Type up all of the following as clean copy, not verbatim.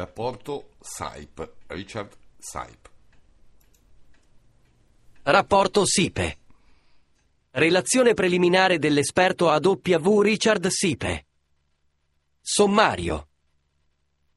Rapporto Sipe, Richard Sipe. Rapporto Sipe. Relazione preliminare dell'esperto A.W. Richard Sipe. Sommario.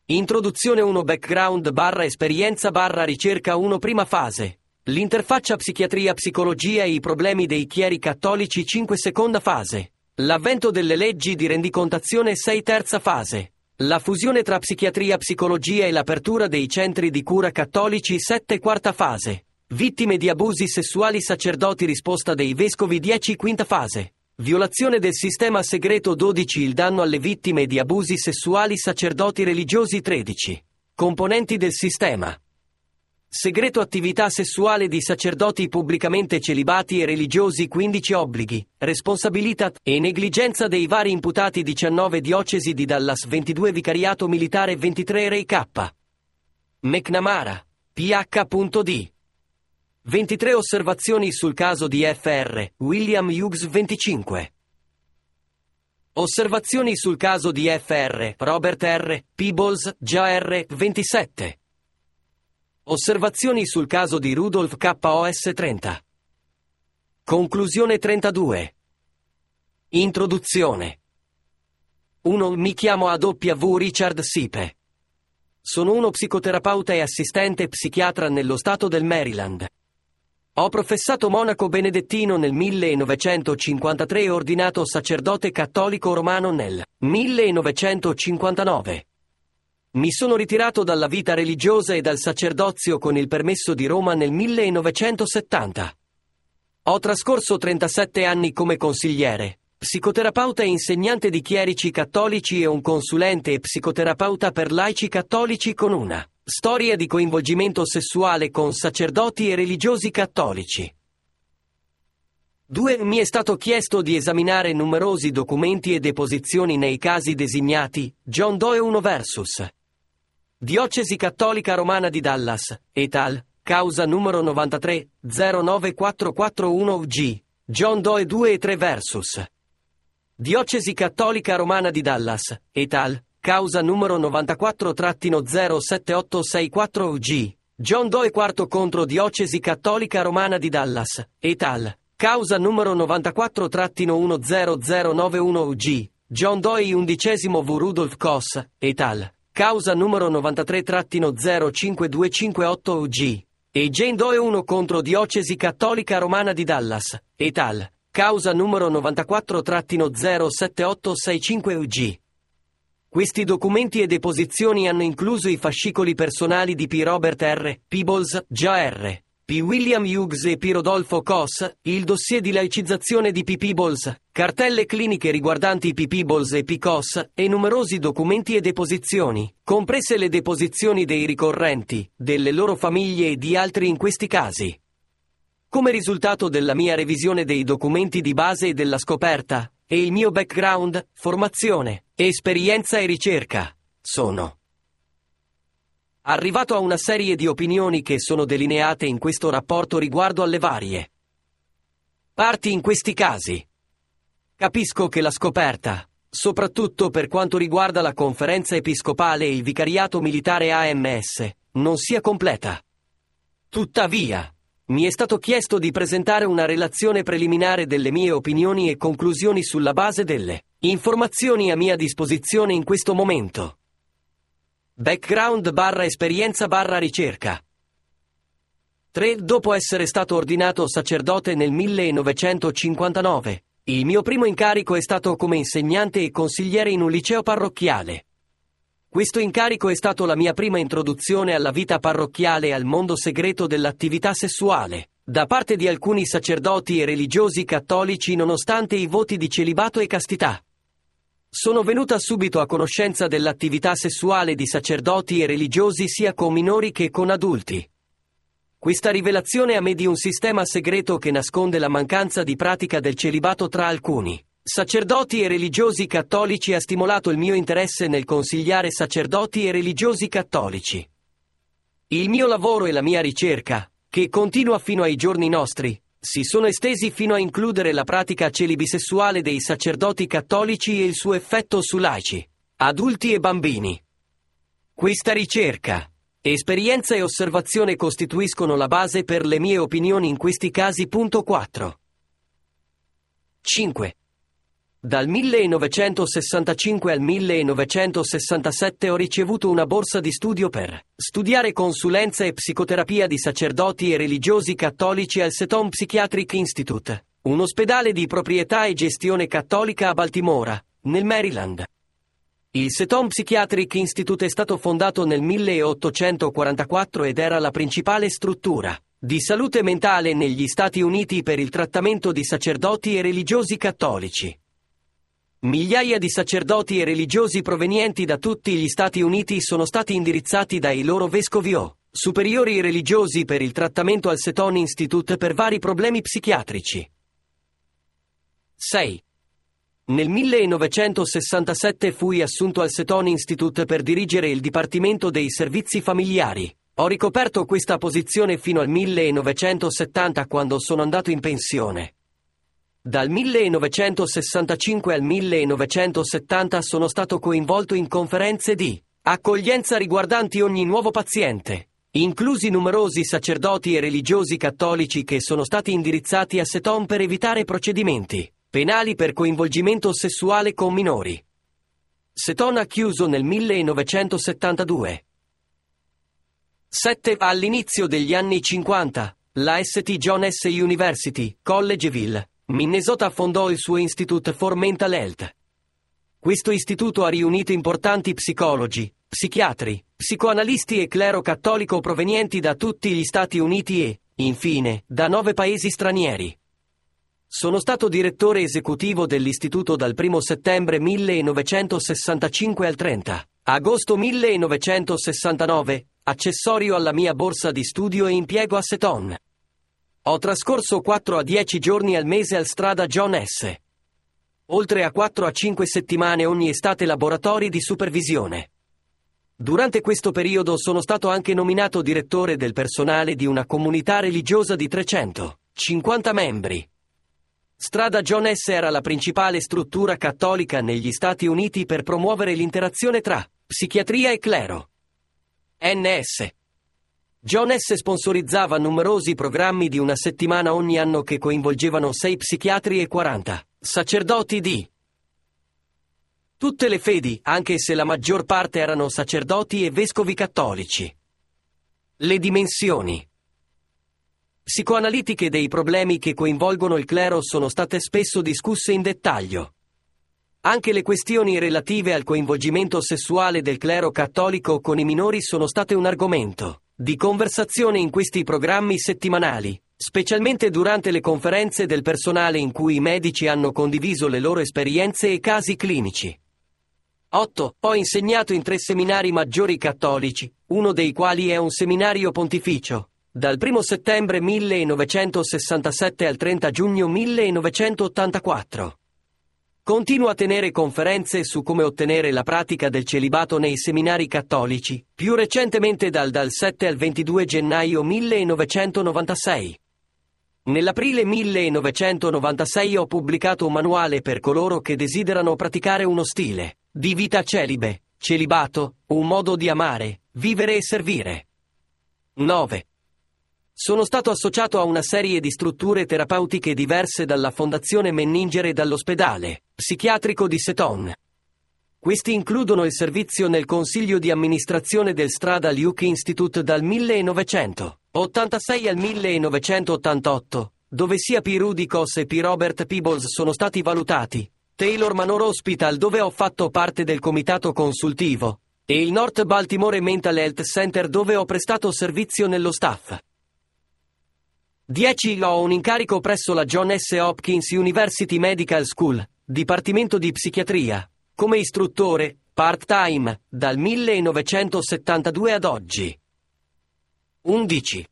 Introduzione 1 background / esperienza / ricerca 1 prima fase. L'interfaccia psichiatria-psicologia e i problemi dei chieri cattolici 5 seconda fase. L'avvento delle leggi di rendicontazione 6 terza fase. La fusione tra psichiatria-psicologia e l'apertura dei centri di cura cattolici 7 quarta fase. Vittime di abusi sessuali sacerdoti risposta dei vescovi 10 quinta fase. Violazione del sistema segreto 12 il danno alle vittime di abusi sessuali sacerdoti religiosi 13. Componenti del sistema. Segreto attività sessuale di sacerdoti pubblicamente celibati e religiosi 15 obblighi, responsabilità e negligenza dei vari imputati 19 diocesi di Dallas 22 vicariato militare 23 Ray K. McNamara, Ph.D. 23 osservazioni sul caso di Fr. William Hughes 25. Osservazioni sul caso di Fr. Robert R. Peebles, Jr. 27. Osservazioni sul caso di Rudolph Kos 30. Conclusione 32. Introduzione 1. Mi chiamo A.W. Richard Sipe. Sono uno psicoterapeuta e assistente psichiatra nello stato del Maryland. Ho professato monaco benedettino nel 1953 e ordinato sacerdote cattolico romano nel 1959. Mi sono ritirato dalla vita religiosa e dal sacerdozio con il permesso di Roma nel 1970. Ho trascorso 37 anni come consigliere, psicoterapeuta e insegnante di chierici cattolici e un consulente e psicoterapeuta per laici cattolici con una storia di coinvolgimento sessuale con sacerdoti e religiosi cattolici. 2. Mi è stato chiesto di esaminare numerosi documenti e deposizioni nei casi designati John Doe 1 vs. Diocesi Cattolica Romana di Dallas, et al., causa numero 93, 09441 G, John Doe 2 e 3 vs. Diocesi Cattolica Romana di Dallas, et al., causa numero 94-07864 G, John Doe 4 contro Diocesi Cattolica Romana di Dallas, et al., causa numero 94-10091 G, John Doe 11 V Rudolph Kos, et al., causa numero 93-05258 G, e Jane Doe 1 contro Diocesi Cattolica Romana di Dallas, et al., causa numero 94-07865 G. Questi documenti e deposizioni hanno incluso i fascicoli personali di P. Robert R. Peebles, Jr., P. William Hughes e P. Rodolfo Kos, il dossier di laicizzazione di P. Peebles, cartelle cliniche riguardanti P. Peebles e P. Kos, e numerosi documenti e deposizioni, comprese le deposizioni dei ricorrenti, delle loro famiglie e di altri in questi casi. Come risultato della mia revisione dei documenti di base e della scoperta, e il mio background, formazione, esperienza e ricerca, sono arrivato a una serie di opinioni che sono delineate in questo rapporto riguardo alle varie parti in questi casi. Capisco che la scoperta, soprattutto per quanto riguarda la conferenza episcopale e il vicariato militare AMS, non sia completa. Tuttavia, mi è stato chiesto di presentare una relazione preliminare delle mie opinioni e conclusioni sulla base delle informazioni a mia disposizione in questo momento. Background / esperienza / ricerca. 3. Dopo essere stato ordinato sacerdote nel 1959, il mio primo incarico è stato come insegnante e consigliere in un liceo parrocchiale. Questo incarico è stato la mia prima introduzione alla vita parrocchiale e al mondo segreto dell'attività sessuale, da parte di alcuni sacerdoti e religiosi cattolici nonostante i voti di celibato e castità. Sono venuta subito a conoscenza dell'attività sessuale di sacerdoti e religiosi sia con minori che con adulti. Questa rivelazione a me di un sistema segreto che nasconde la mancanza di pratica del celibato tra alcuni sacerdoti e religiosi cattolici ha stimolato il mio interesse nel consigliare sacerdoti e religiosi cattolici. Il mio lavoro e la mia ricerca, che continua fino ai giorni nostri, si sono estesi fino a includere la pratica celibisessuale dei sacerdoti cattolici e il suo effetto su laici, adulti e bambini. Questa ricerca, esperienza e osservazione costituiscono la base per le mie opinioni in questi casi. Punto 4. 5. Dal 1965 al 1967 ho ricevuto una borsa di studio per studiare consulenza e psicoterapia di sacerdoti e religiosi cattolici al Seton Psychiatric Institute, un ospedale di proprietà e gestione cattolica a Baltimora, nel Maryland. Il Seton Psychiatric Institute è stato fondato nel 1844 ed era la principale struttura di salute mentale negli Stati Uniti per il trattamento di sacerdoti e religiosi cattolici. Migliaia di sacerdoti e religiosi provenienti da tutti gli Stati Uniti sono stati indirizzati dai loro vescovi o superiori religiosi per il trattamento al Seton Institute per vari problemi psichiatrici. 6. Nel 1967 fui assunto al Seton Institute per dirigere il Dipartimento dei Servizi Familiari. Ho ricoperto questa posizione fino al 1970, quando sono andato in pensione. Dal 1965 al 1970 sono stato coinvolto in conferenze di accoglienza riguardanti ogni nuovo paziente, inclusi numerosi sacerdoti e religiosi cattolici che sono stati indirizzati a Seton per evitare procedimenti penali per coinvolgimento sessuale con minori. Seton ha chiuso nel 1972. 7. All'inizio degli anni 50, la St. John's University, Collegeville, Minnesota fondò il suo Institute for Mental Health. Questo istituto ha riunito importanti psicologi, psichiatri, psicoanalisti e clero cattolico provenienti da tutti gli Stati Uniti e, infine, da 9 paesi stranieri. Sono stato direttore esecutivo dell'istituto dal 1 settembre 1965 al 30 agosto 1969, accessorio alla mia borsa di studio e impiego a Seton. Ho trascorso 4 a 10 giorni al mese al Strada John S. Oltre a 4 a 5 settimane ogni estate laboratori di supervisione. Durante questo periodo sono stato anche nominato direttore del personale di una comunità religiosa di 350 membri. Strada John S. era la principale struttura cattolica negli Stati Uniti per promuovere l'interazione tra psichiatria e clero. NS. John S. sponsorizzava numerosi programmi di una settimana ogni anno che coinvolgevano 6 psichiatri e 40 sacerdoti di tutte le fedi, anche se la maggior parte erano sacerdoti e vescovi cattolici. Le dimensioni psicoanalitiche dei problemi che coinvolgono il clero sono state spesso discusse in dettaglio. Anche le questioni relative al coinvolgimento sessuale del clero cattolico con i minori sono state un argomento di conversazione in questi programmi settimanali, specialmente durante le conferenze del personale in cui i medici hanno condiviso le loro esperienze e casi clinici. 8. Ho insegnato in 3 seminari maggiori cattolici, uno dei quali è un seminario pontificio, dal 1 settembre 1967 al 30 giugno 1984. Continuo a tenere conferenze su come ottenere la pratica del celibato nei seminari cattolici, più recentemente dal 7 al 22 gennaio 1996. Nell'aprile 1996 ho pubblicato un manuale per coloro che desiderano praticare uno stile di vita celibe, celibato, un modo di amare, vivere e servire. 9. Sono stato associato a una serie di strutture terapeutiche diverse dalla Fondazione Menninger e dall'ospedale psichiatrico di Seton. Questi includono il servizio nel consiglio di amministrazione del Strada Luke Institute dal 1986 al 1988, dove sia P. Rudolph Kos e P. Robert Peebles sono stati valutati, Taylor Manor Hospital, dove ho fatto parte del comitato consultivo, e il North Baltimore Mental Health Center, dove ho prestato servizio nello staff. 10. Ho un incarico presso la Johns Hopkins University Medical School, Dipartimento di Psichiatria, come istruttore, part-time, dal 1972 ad oggi. 11.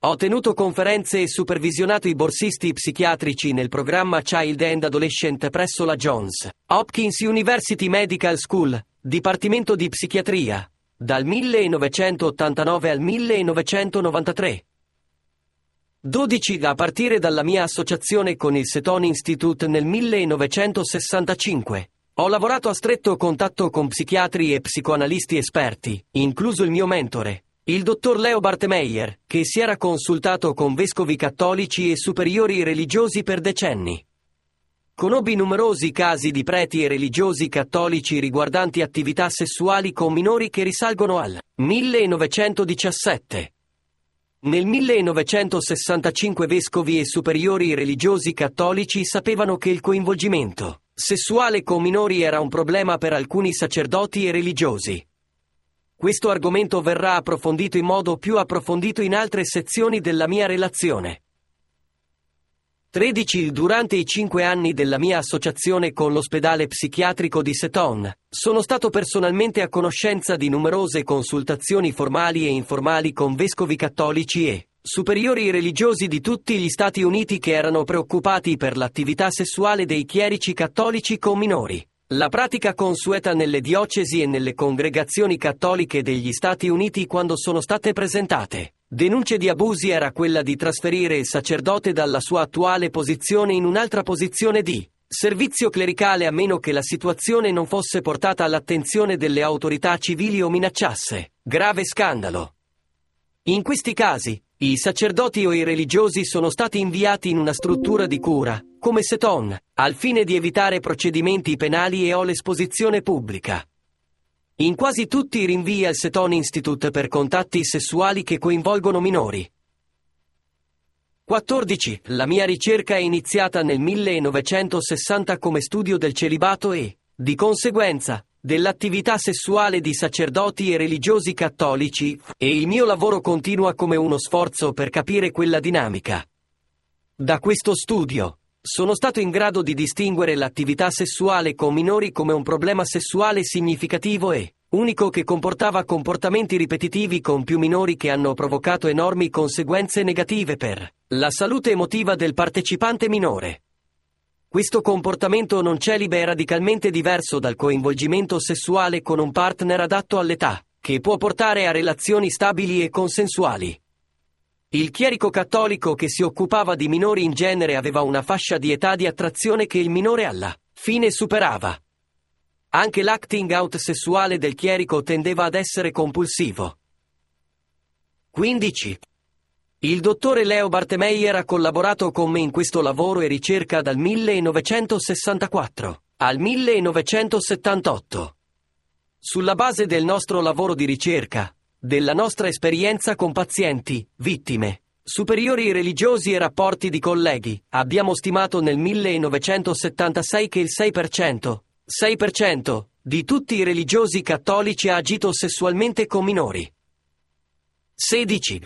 Ho tenuto conferenze e supervisionato i borsisti psichiatrici nel programma Child and Adolescent presso la Johns Hopkins University Medical School, Dipartimento di Psichiatria, dal 1989 al 1993. 12. A partire dalla mia associazione con il Seton Institute nel 1965, Ho lavorato a stretto contatto con psichiatri e psicoanalisti esperti, incluso il mio mentore, il dottor Leo Bartemeier, che si era consultato con vescovi cattolici e superiori religiosi per decenni. Conobbi numerosi casi di preti e religiosi cattolici riguardanti attività sessuali con minori che risalgono al 1917. Nel 1965 vescovi e superiori religiosi cattolici sapevano che il coinvolgimento sessuale con minori era un problema per alcuni sacerdoti e religiosi. Questo argomento verrà approfondito in modo più approfondito in altre sezioni della mia relazione. 13. Durante i 5 anni della mia associazione con l'ospedale psichiatrico di Seton, sono stato personalmente a conoscenza di numerose consultazioni formali e informali con vescovi cattolici e superiori religiosi di tutti gli Stati Uniti che erano preoccupati per l'attività sessuale dei chierici cattolici con minori, la pratica consueta nelle diocesi e nelle congregazioni cattoliche degli Stati Uniti quando sono state presentate. Denunce di abusi era quella di trasferire il sacerdote dalla sua attuale posizione in un'altra posizione di servizio clericale a meno che la situazione non fosse portata all'attenzione delle autorità civili o minacciasse grave scandalo. In questi casi, i sacerdoti o i religiosi sono stati inviati in una struttura di cura, come Seton, al fine di evitare procedimenti penali e o l'esposizione pubblica. In quasi tutti i rinvii al Seton Institute per contatti sessuali che coinvolgono minori. 14. La mia ricerca è iniziata nel 1960 come studio del celibato e, di conseguenza, dell'attività sessuale di sacerdoti e religiosi cattolici, e il mio lavoro continua come uno sforzo per capire quella dinamica. Da questo studio sono stato in grado di distinguere l'attività sessuale con minori come un problema sessuale significativo e unico che comportava comportamenti ripetitivi con più minori che hanno provocato enormi conseguenze negative per la salute emotiva del partecipante minore. Questo comportamento non celibe è radicalmente diverso dal coinvolgimento sessuale con un partner adatto all'età, che può portare a relazioni stabili e consensuali. Il chierico cattolico che si occupava di minori in genere aveva una fascia di età di attrazione che il minore alla fine superava. Anche l'acting out sessuale del chierico tendeva ad essere compulsivo. 15. Il dottore Leo Bartemeier ha collaborato con me in questo lavoro e ricerca dal 1964 al 1978. Sulla base del nostro lavoro di ricerca, della nostra esperienza con pazienti, vittime, superiori religiosi e rapporti di colleghi, abbiamo stimato nel 1976 che il 6% di tutti i religiosi cattolici ha agito sessualmente con minori. 16.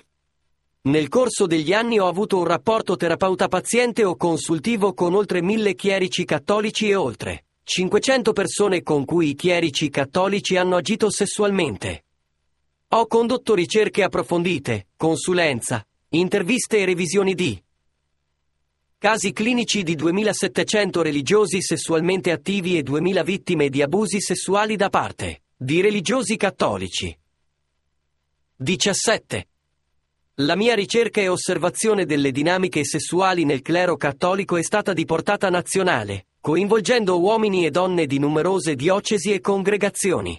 Nel corso degli anni ho avuto un rapporto terapeuta-paziente o consultivo con oltre 1000 chierici cattolici e oltre 500 persone con cui i chierici cattolici hanno agito sessualmente. Ho condotto ricerche approfondite, consulenza, interviste e revisioni di casi clinici di 2700 religiosi sessualmente attivi e 2000 vittime di abusi sessuali da parte di religiosi cattolici. 17. La mia ricerca e osservazione delle dinamiche sessuali nel clero cattolico è stata di portata nazionale, coinvolgendo uomini e donne di numerose diocesi e congregazioni.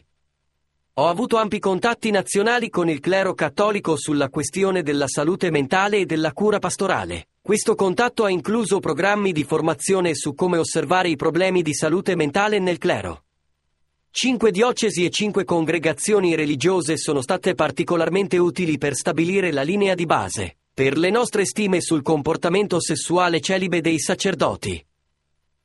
Ho avuto ampi contatti nazionali con il clero cattolico sulla questione della salute mentale e della cura pastorale. Questo contatto ha incluso programmi di formazione su come osservare i problemi di salute mentale nel clero. 5 diocesi e 5 congregazioni religiose sono state particolarmente utili per stabilire la linea di base per le nostre stime sul comportamento sessuale celibe dei sacerdoti.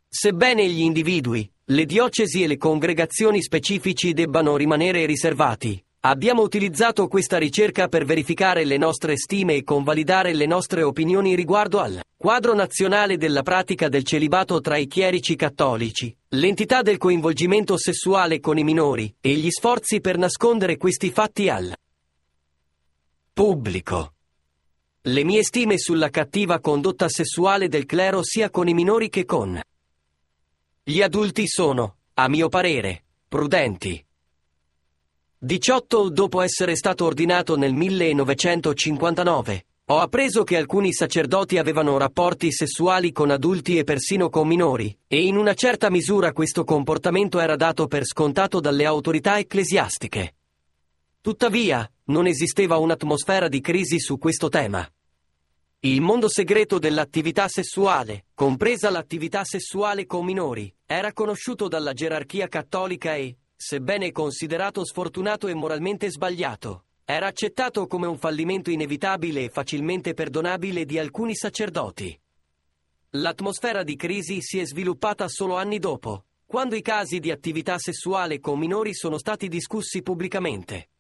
Sebbene gli individui, le diocesi e le congregazioni specifici debbano rimanere riservati, abbiamo utilizzato questa ricerca per verificare le nostre stime e convalidare le nostre opinioni riguardo al quadro nazionale della pratica del celibato tra i chierici cattolici, l'entità del coinvolgimento sessuale con i minori e gli sforzi per nascondere questi fatti al pubblico. Le mie stime sulla cattiva condotta sessuale del clero sia con i minori che con gli adulti sono, a mio parere, prudenti. 18. Dopo essere stato ordinato nel 1959, Ho appreso che alcuni sacerdoti avevano rapporti sessuali con adulti e persino con minori, e in una certa misura questo comportamento era dato per scontato dalle autorità ecclesiastiche. Tuttavia, non esisteva un'atmosfera di crisi su questo tema. Il mondo segreto dell'attività sessuale, compresa l'attività sessuale con minori, era conosciuto dalla gerarchia cattolica e, sebbene considerato sfortunato e moralmente sbagliato, era accettato come un fallimento inevitabile e facilmente perdonabile di alcuni sacerdoti. L'atmosfera di crisi si è sviluppata solo anni dopo, quando i casi di attività sessuale con minori sono stati discussi pubblicamente.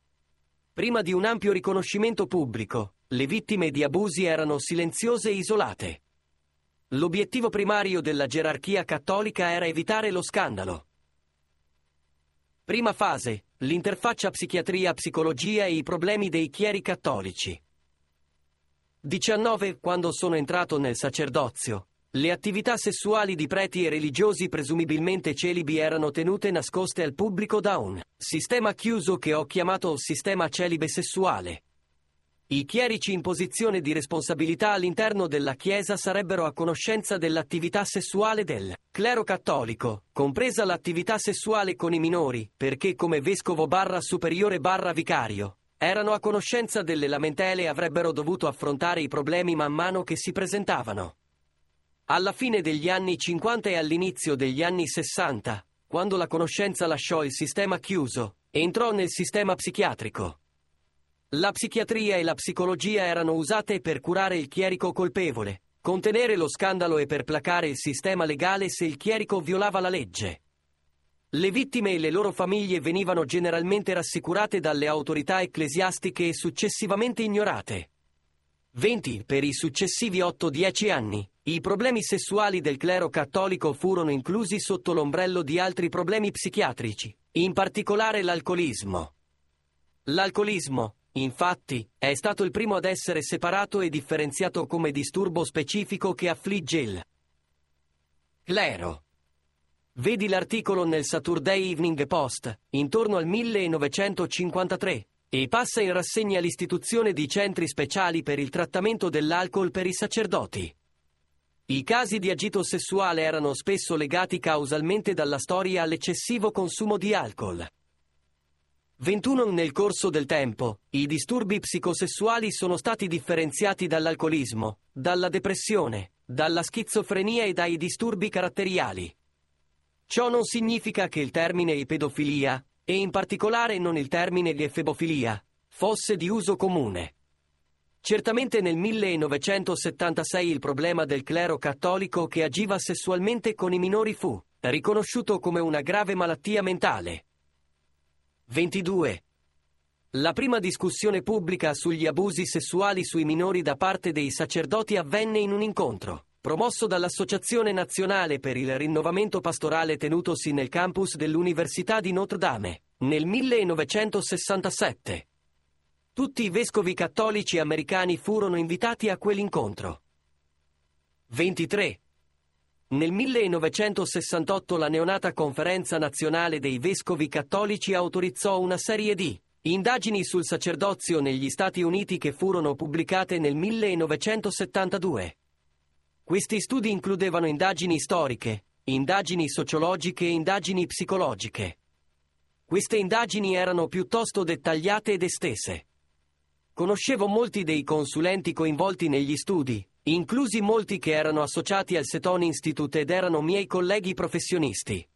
Prima di un ampio riconoscimento pubblico, le vittime di abusi erano silenziose e isolate. L'obiettivo primario della gerarchia cattolica era evitare lo scandalo. Prima fase, l'interfaccia psichiatria-psicologia e i problemi dei chieri cattolici. 19. Quando sono entrato nel sacerdozio, le attività sessuali di preti e religiosi presumibilmente celibi erano tenute nascoste al pubblico da un sistema chiuso che ho chiamato sistema celibe sessuale. I chierici in posizione di responsabilità all'interno della Chiesa sarebbero a conoscenza dell'attività sessuale del clero cattolico, compresa l'attività sessuale con i minori, perché come vescovo / superiore / vicario, erano a conoscenza delle lamentele e avrebbero dovuto affrontare i problemi man mano che si presentavano. Alla fine degli anni 50 e all'inizio degli anni 60, quando la conoscenza lasciò il sistema chiuso, entrò nel sistema psichiatrico. La psichiatria e la psicologia erano usate per curare il chierico colpevole, contenere lo scandalo e per placare il sistema legale se il chierico violava la legge. Le vittime e le loro famiglie venivano generalmente rassicurate dalle autorità ecclesiastiche e successivamente ignorate. 20. Per i successivi 8-10 anni, i problemi sessuali del clero cattolico furono inclusi sotto l'ombrello di altri problemi psichiatrici, in particolare l'alcolismo. L'alcolismo, infatti, è stato il primo ad essere separato e differenziato come disturbo specifico che affligge il clero. Vedi l'articolo nel Saturday Evening Post, intorno al 1953, e passa in rassegna l'istituzione di centri speciali per il trattamento dell'alcol per i sacerdoti. I casi di agito sessuale erano spesso legati causalmente dalla storia all'eccessivo consumo di alcol. 21. Nel corso del tempo, i disturbi psicosessuali sono stati differenziati dall'alcolismo, dalla depressione, dalla schizofrenia e dai disturbi caratteriali. Ciò non significa che il termine pedofilia, e in particolare non il termine efebofilia, fosse di uso comune. Certamente nel 1976 il problema del clero cattolico che agiva sessualmente con i minori fu riconosciuto come una grave malattia mentale. 22. La prima discussione pubblica sugli abusi sessuali sui minori da parte dei sacerdoti avvenne in un incontro, promosso dall'Associazione Nazionale per il Rinnovamento Pastorale tenutosi nel campus dell'Università di Notre Dame, nel 1967. Tutti i vescovi cattolici americani furono invitati a quell'incontro. 23. Nel 1968 la neonata Conferenza Nazionale dei Vescovi Cattolici autorizzò una serie di indagini sul sacerdozio negli Stati Uniti che furono pubblicate nel 1972. Questi studi includevano indagini storiche, indagini sociologiche e indagini psicologiche. Queste indagini erano piuttosto dettagliate ed estese. Conoscevo molti dei consulenti coinvolti negli studi, inclusi molti che erano associati al Seton Institute ed erano miei colleghi professionisti.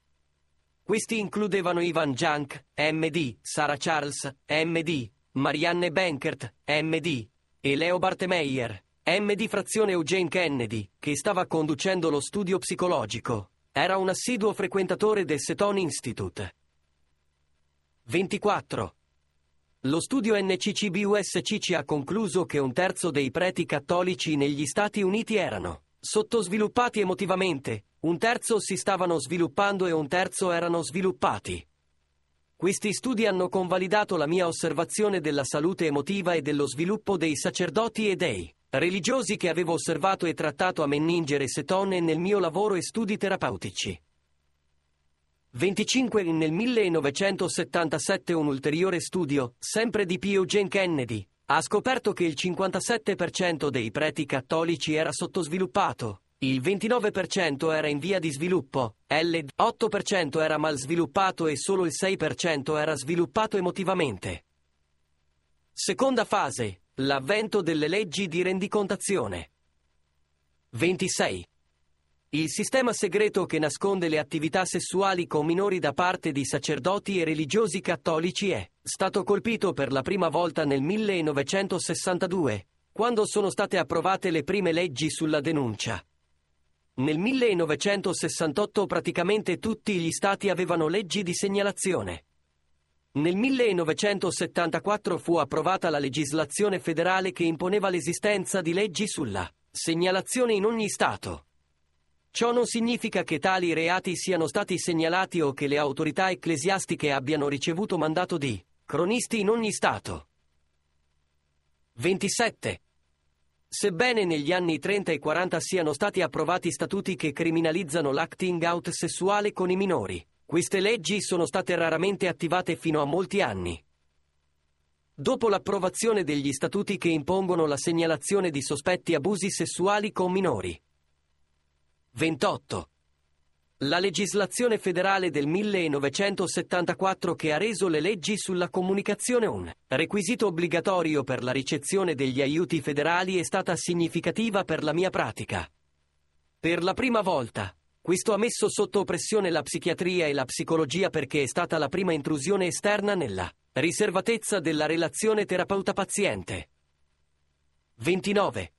Questi includevano Ivan Jank, M.D., Sarah Charles, M.D., Marianne Bankert, M.D., e Leo Bartemeier, M.D. frazione Eugene Kennedy, che stava conducendo lo studio psicologico. Era un assiduo frequentatore del Seton Institute. 24. Lo studio NCCBUSCC ha concluso che un terzo dei preti cattolici negli Stati Uniti erano sottosviluppati emotivamente, un terzo si stavano sviluppando e un terzo erano sviluppati. Questi studi hanno convalidato la mia osservazione della salute emotiva e dello sviluppo dei sacerdoti e dei religiosi che avevo osservato e trattato a Menninger e Seton e nel mio lavoro e studi terapeutici. 25. Nel 1977 un ulteriore studio, sempre di P. Eugene Kennedy, ha scoperto che il 57% dei preti cattolici era sottosviluppato, il 29% era in via di sviluppo, l'8% era mal sviluppato e solo il 6% era sviluppato emotivamente. Seconda fase, l'avvento delle leggi di rendicontazione. 26. Il sistema segreto che nasconde le attività sessuali con minori da parte di sacerdoti e religiosi cattolici è stato colpito per la prima volta nel 1962, quando sono state approvate le prime leggi sulla denuncia. Nel 1968 praticamente tutti gli stati avevano leggi di segnalazione. Nel 1974 fu approvata la legislazione federale che imponeva l'esistenza di leggi sulla segnalazione in ogni stato. Ciò non significa che tali reati siano stati segnalati o che le autorità ecclesiastiche abbiano ricevuto mandato di cronisti in ogni stato. 27. Sebbene negli anni 30 e 40 siano stati approvati statuti che criminalizzano l'acting out sessuale con i minori, queste leggi sono state raramente attivate fino a molti anni. Dopo l'approvazione degli statuti che impongono la segnalazione di sospetti abusi sessuali con minori. 28. La legislazione federale del 1974 che ha reso le leggi sulla comunicazione un requisito obbligatorio per la ricezione degli aiuti federali è stata significativa per la mia pratica. Per la prima volta, questo ha messo sotto pressione la psichiatria e la psicologia perché è stata la prima intrusione esterna nella riservatezza della relazione terapeuta-paziente. 29.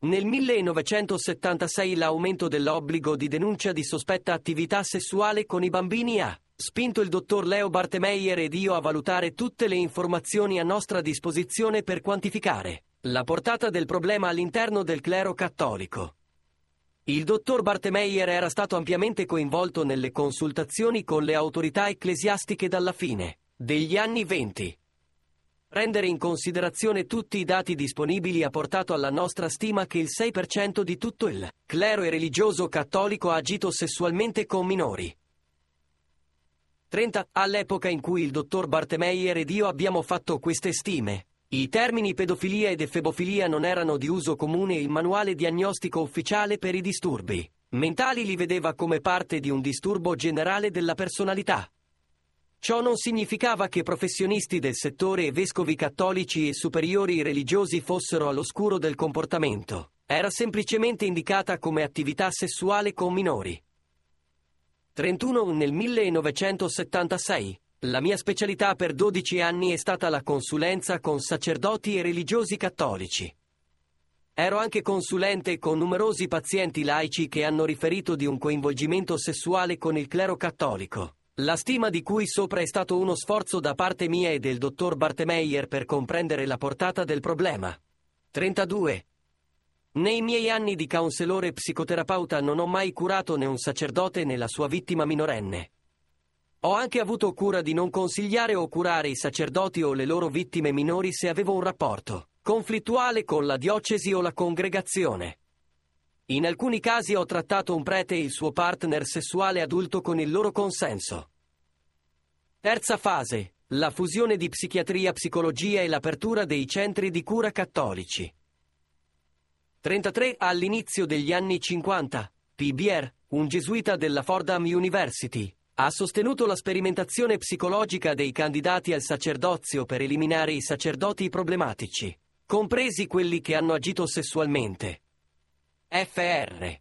Nel 1976 l'aumento dell'obbligo di denuncia di sospetta attività sessuale con i bambini ha spinto il dottor Leo Bartemeier ed io a valutare tutte le informazioni a nostra disposizione per quantificare la portata del problema all'interno del clero cattolico. Il dottor Bartemeier era stato ampiamente coinvolto nelle consultazioni con le autorità ecclesiastiche dalla fine degli anni 20. Prendere in considerazione tutti i dati disponibili ha portato alla nostra stima che il 6% di tutto il clero e religioso cattolico ha agito sessualmente con minori. 30. All'epoca in cui il dottor Bartemeier ed io abbiamo fatto queste stime, i termini pedofilia ed efebofilia non erano di uso comune e il manuale diagnostico ufficiale per i disturbi mentali li vedeva come parte di un disturbo generale della personalità. Ciò non significava che professionisti del settore e vescovi cattolici e superiori religiosi fossero all'oscuro del comportamento. Era semplicemente indicata come attività sessuale con minori. 31. Nel 1976, la mia specialità per 12 anni è stata la consulenza con sacerdoti e religiosi cattolici. Ero anche consulente con numerosi pazienti laici che hanno riferito di un coinvolgimento sessuale con il clero cattolico. La stima di cui sopra è stato uno sforzo da parte mia e del dottor Bartemeier per comprendere la portata del problema. 32. Nei miei anni di counselore psicoterapeuta non ho mai curato né un sacerdote né la sua vittima minorenne. Ho anche avuto cura di non consigliare o curare i sacerdoti o le loro vittime minori se avevo un rapporto conflittuale con la diocesi o la congregazione. In alcuni casi ho trattato un prete e il suo partner sessuale adulto con il loro consenso. Terza fase, la fusione di psichiatria, psicologia e l'apertura dei centri di cura cattolici. 33. All'inizio degli anni 50, Bier, un gesuita della Fordham University, ha sostenuto la sperimentazione psicologica dei candidati al sacerdozio per eliminare i sacerdoti problematici, compresi quelli che hanno agito sessualmente. Fr.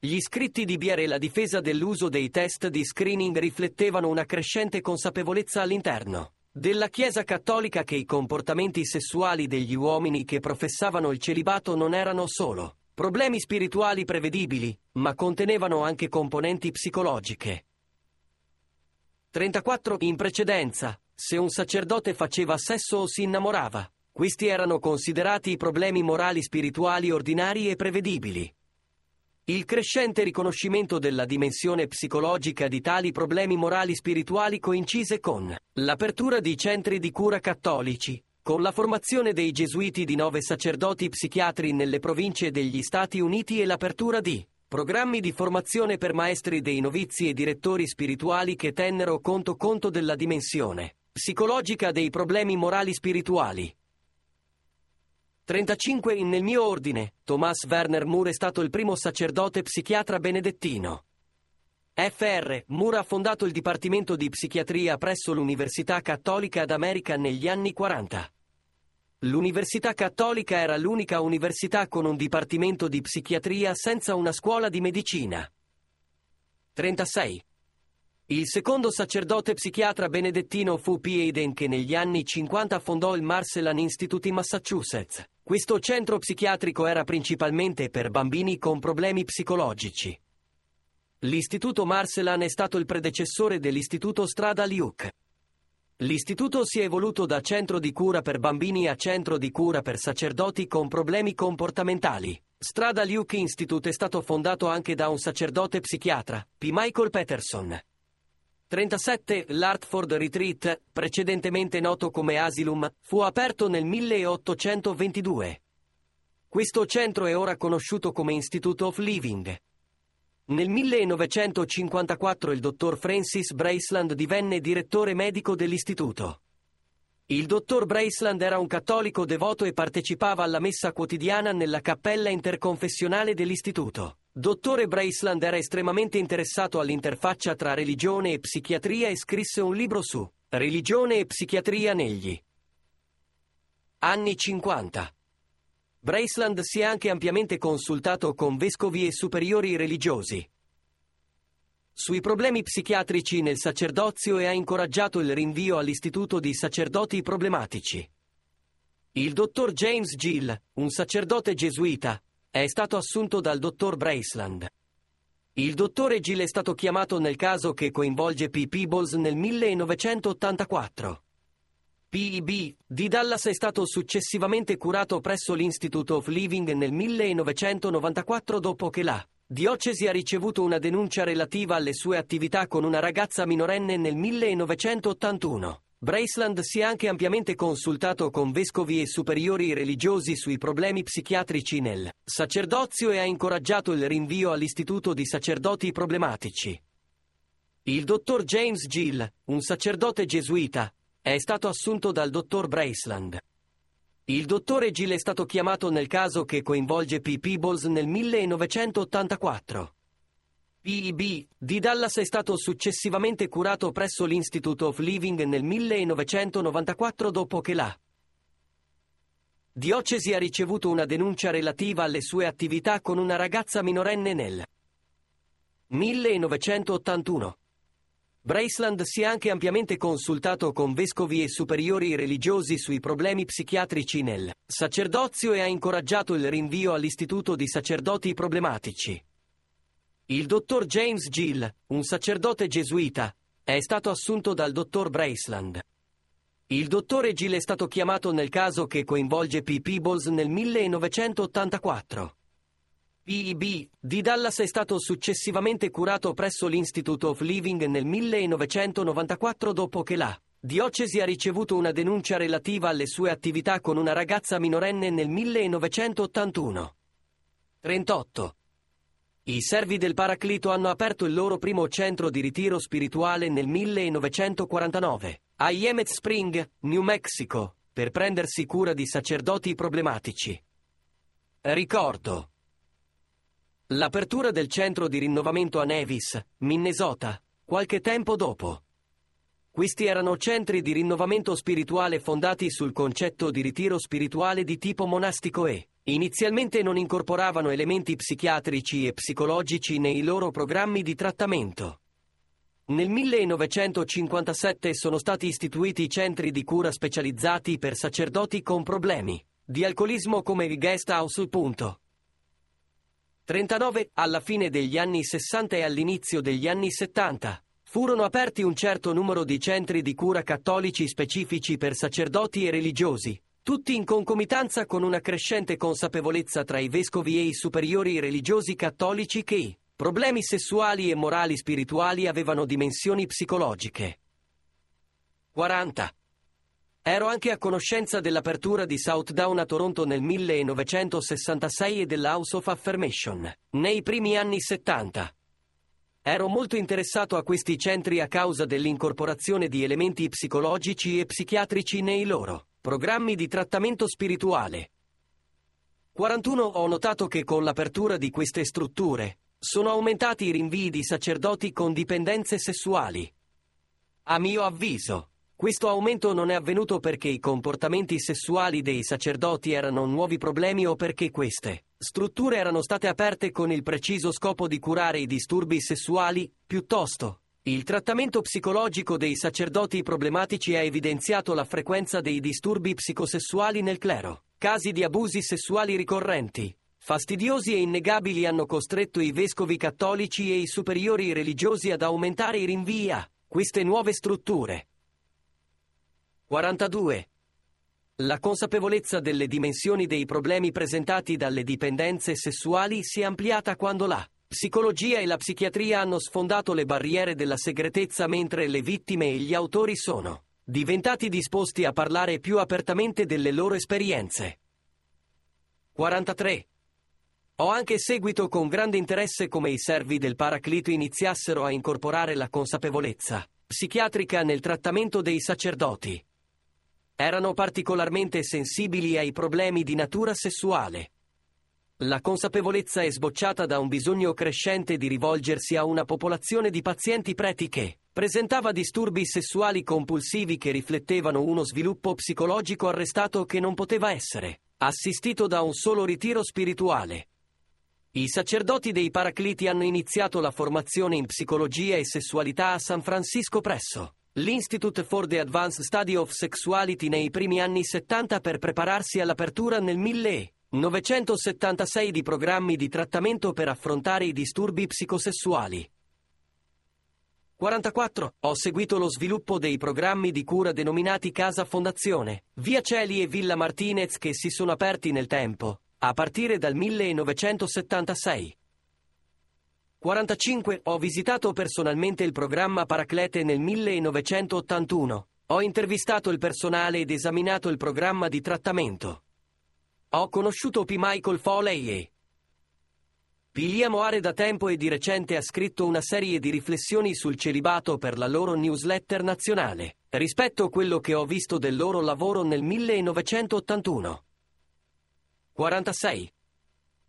Gli scritti di Bier e la difesa dell'uso dei test di screening riflettevano una crescente consapevolezza all'interno della Chiesa Cattolica che i comportamenti sessuali degli uomini che professavano il celibato non erano solo problemi spirituali prevedibili, ma contenevano anche componenti psicologiche. 34. In precedenza, se un sacerdote faceva sesso o si innamorava, questi erano considerati problemi morali spirituali ordinari e prevedibili. Il crescente riconoscimento della dimensione psicologica di tali problemi morali spirituali coincise con l'apertura di centri di cura cattolici, con la formazione dei gesuiti di 9 sacerdoti psichiatri nelle province degli Stati Uniti e l'apertura di programmi di formazione per maestri dei novizi e direttori spirituali che tennero conto della dimensione psicologica dei problemi morali spirituali. 35 nel mio ordine. Thomas Werner Moore è stato il primo sacerdote psichiatra benedettino. Fr. Moore ha fondato il Dipartimento di Psichiatria presso l'Università Cattolica d'America negli anni 40. L'Università Cattolica era l'unica università con un Dipartimento di Psichiatria senza una scuola di medicina. 36. Il secondo sacerdote psichiatra benedettino fu P. Hayden, che negli anni 50 fondò il Marcelan Institute in Massachusetts. Questo centro psichiatrico era principalmente per bambini con problemi psicologici. L'istituto Marcelan è stato il predecessore dell'istituto Strada Liuk. L'istituto si è evoluto da centro di cura per bambini a centro di cura per sacerdoti con problemi comportamentali. Strada Liuk Institute è stato fondato anche da un sacerdote psichiatra, P. Michael Peterson. 37. L'Hartford Retreat, precedentemente noto come Asylum, fu aperto nel 1822. Questo centro è ora conosciuto come Institute of Living. Nel 1954 il dottor Francis Braceland divenne direttore medico dell'istituto. Il dottor Braceland era un cattolico devoto e partecipava alla messa quotidiana nella cappella interconfessionale dell'istituto. Dottore Braceland era estremamente interessato all'interfaccia tra religione e psichiatria e scrisse un libro su Religione e psichiatria negli anni 50. Braceland si è anche ampiamente consultato con vescovi e superiori religiosi sui problemi psichiatrici nel sacerdozio e ha incoraggiato il rinvio all'istituto di sacerdoti problematici. Il dottor James Gill, un sacerdote gesuita, è stato assunto dal dottor Braceland. Il dottore Gill è stato chiamato nel caso che coinvolge P. Peebles nel 1984. P.E.B. di Dallas è stato successivamente curato presso l'Institute of Living nel 1994 dopo che la diocesi ha ricevuto una denuncia relativa alle sue attività con una ragazza minorenne nel 1981. Braceland si è anche ampiamente consultato con vescovi e superiori religiosi sui problemi psichiatrici nel sacerdozio e ha incoraggiato il rinvio all'istituto di sacerdoti problematici. Il dottor James Gill, un sacerdote gesuita, è stato assunto dal dottor Braceland. Il dottore Gill è stato chiamato nel caso che coinvolge P. Peebles nel 1984. P.E.B. di Dallas è stato successivamente curato presso l'Institute of Living nel 1994 dopo che la diocesi ha ricevuto una denuncia relativa alle sue attività con una ragazza minorenne nel 1981. Braceland si è anche ampiamente consultato con vescovi e superiori religiosi sui problemi psichiatrici nel sacerdozio e ha incoraggiato il rinvio all'istituto di sacerdoti problematici. Il dottor James Gill, un sacerdote gesuita, è stato assunto dal dottor Braceland. Il dottore Gill è stato chiamato nel caso che coinvolge P. Peebles nel 1984. P.E.B. di Dallas è stato successivamente curato presso l'Institute of Living nel 1994 dopo che la diocesi ha ricevuto una denuncia relativa alle sue attività con una ragazza minorenne nel 1981. 38. I servi del Paraclito hanno aperto il loro primo centro di ritiro spirituale nel 1949, a Yemet Spring, New Mexico, per prendersi cura di sacerdoti problematici. Ricordo. L'apertura del centro di rinnovamento a Nevis, Minnesota, qualche tempo dopo. Questi erano centri di rinnovamento spirituale fondati sul concetto di ritiro spirituale di tipo monastico e inizialmente non incorporavano elementi psichiatrici e psicologici nei loro programmi di trattamento. Nel 1957 sono stati istituiti centri di cura specializzati per sacerdoti con problemi di alcolismo come il Guest House. 39. Alla fine degli anni 60 e all'inizio degli anni 70, furono aperti un certo numero di centri di cura cattolici specifici per sacerdoti e religiosi, tutti in concomitanza con una crescente consapevolezza tra i vescovi e i superiori religiosi cattolici che i problemi sessuali e morali spirituali avevano dimensioni psicologiche. 40. Ero anche a conoscenza dell'apertura di Southdown a Toronto nel 1966 e della House of Affirmation nei primi anni 70. Ero molto interessato a questi centri a causa dell'incorporazione di elementi psicologici e psichiatrici nei loro programmi di trattamento spirituale. 41 ho notato che con l'apertura di queste strutture sono aumentati i rinvii di sacerdoti con dipendenze sessuali. A mio avviso, questo aumento non è avvenuto perché i comportamenti sessuali dei sacerdoti erano nuovi problemi o perché queste strutture erano state aperte con il preciso scopo di curare i disturbi sessuali, piuttosto. Il trattamento psicologico dei sacerdoti problematici ha evidenziato la frequenza dei disturbi psicosessuali nel clero. Casi di abusi sessuali ricorrenti, fastidiosi e innegabili hanno costretto i vescovi cattolici e i superiori religiosi ad aumentare i rinvii a queste nuove strutture. 42. La consapevolezza delle dimensioni dei problemi presentati dalle dipendenze sessuali si è ampliata quando la psicologia e la psichiatria hanno sfondato le barriere della segretezza, mentre le vittime e gli autori sono diventati disposti a parlare più apertamente delle loro esperienze. 43. Ho anche seguito con grande interesse come i servi del Paraclito iniziassero a incorporare la consapevolezza psichiatrica nel trattamento dei sacerdoti. Erano particolarmente sensibili ai problemi di natura sessuale. La consapevolezza è sbocciata da un bisogno crescente di rivolgersi a una popolazione di pazienti preti che presentava disturbi sessuali compulsivi che riflettevano uno sviluppo psicologico arrestato che non poteva essere assistito da un solo ritiro spirituale. I sacerdoti dei Paracliti hanno iniziato la formazione in psicologia e sessualità a San Francisco presso l'Institute for the Advanced Study of Sexuality nei primi anni 70 per prepararsi all'apertura nel 1976 di programmi di trattamento per affrontare i disturbi psicosessuali. 44. Ho seguito lo sviluppo dei programmi di cura denominati Casa Fondazione, Via Celi e Villa Martinez che si sono aperti nel tempo, a partire dal 1976. 45. Ho visitato personalmente il programma Paraclete nel 1981. Ho intervistato il personale ed esaminato il programma di trattamento. Ho conosciuto P. Michael Foley e P. Liam O'Hare da tempo e di recente ha scritto una serie di riflessioni sul celibato per la loro newsletter nazionale, rispetto a quello che ho visto del loro lavoro nel 1981. 46.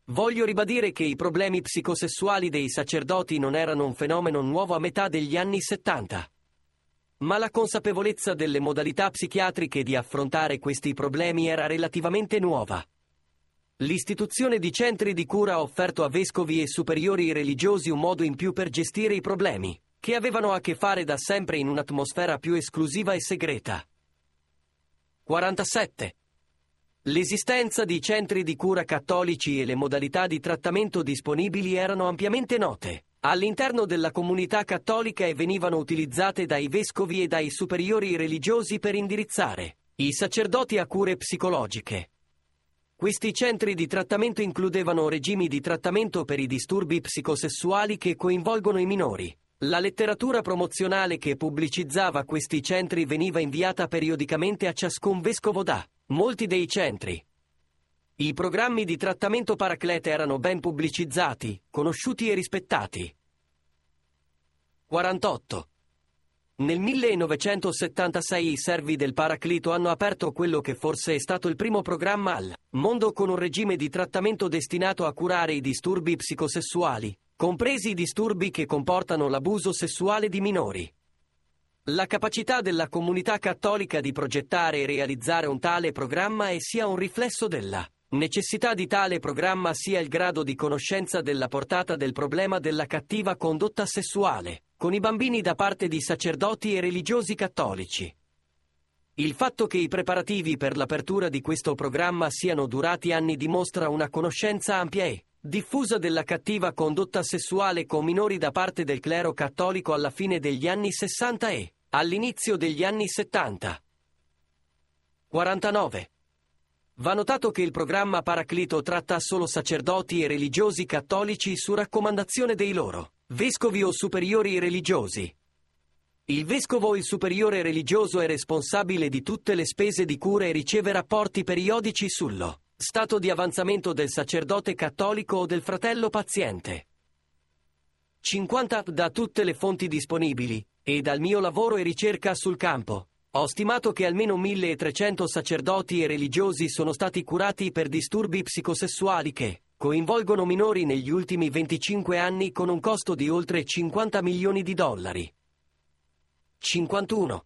Voglio ribadire che i problemi psicosessuali dei sacerdoti non erano un fenomeno nuovo a metà degli anni 70. Ma la consapevolezza delle modalità psichiatriche di affrontare questi problemi era relativamente nuova. L'istituzione di centri di cura ha offerto a vescovi e superiori religiosi un modo in più per gestire i problemi, che avevano a che fare da sempre in un'atmosfera più esclusiva e segreta. 47. L'esistenza di centri di cura cattolici e le modalità di trattamento disponibili erano ampiamente note all'interno della comunità cattolica e venivano utilizzate dai vescovi e dai superiori religiosi per indirizzare i sacerdoti a cure psicologiche. Questi centri di trattamento includevano regimi di trattamento per i disturbi psicosessuali che coinvolgono i minori. La letteratura promozionale che pubblicizzava questi centri veniva inviata periodicamente a ciascun vescovo da molti dei centri. I programmi di trattamento Paraclete erano ben pubblicizzati, conosciuti e rispettati. 48. Nel 1976 i servi del Paraclito hanno aperto quello che forse è stato il primo programma al mondo con un regime di trattamento destinato a curare i disturbi psicosessuali, compresi i disturbi che comportano l'abuso sessuale di minori. La capacità della comunità cattolica di progettare e realizzare un tale programma è sia un riflesso della necessità di tale programma sia il grado di conoscenza della portata del problema della cattiva condotta sessuale con i bambini da parte di sacerdoti e religiosi cattolici. Il fatto che i preparativi per l'apertura di questo programma siano durati anni dimostra una conoscenza ampia e diffusa della cattiva condotta sessuale con minori da parte del clero cattolico alla fine degli anni 60 e all'inizio degli anni 70. 49. Va notato che il programma Paraclito tratta solo sacerdoti e religiosi cattolici su raccomandazione dei loro vescovi o superiori religiosi. Il vescovo o il superiore religioso è responsabile di tutte le spese di cura e riceve rapporti periodici sullo stato di avanzamento del sacerdote cattolico o del fratello paziente. 50. Da tutte le fonti disponibili, e dal mio lavoro e ricerca sul campo, Ho stimato che almeno 1300 sacerdoti e religiosi sono stati curati per disturbi psicosessuali che coinvolgono minori negli ultimi 25 anni con un costo di oltre $50 milioni. 51.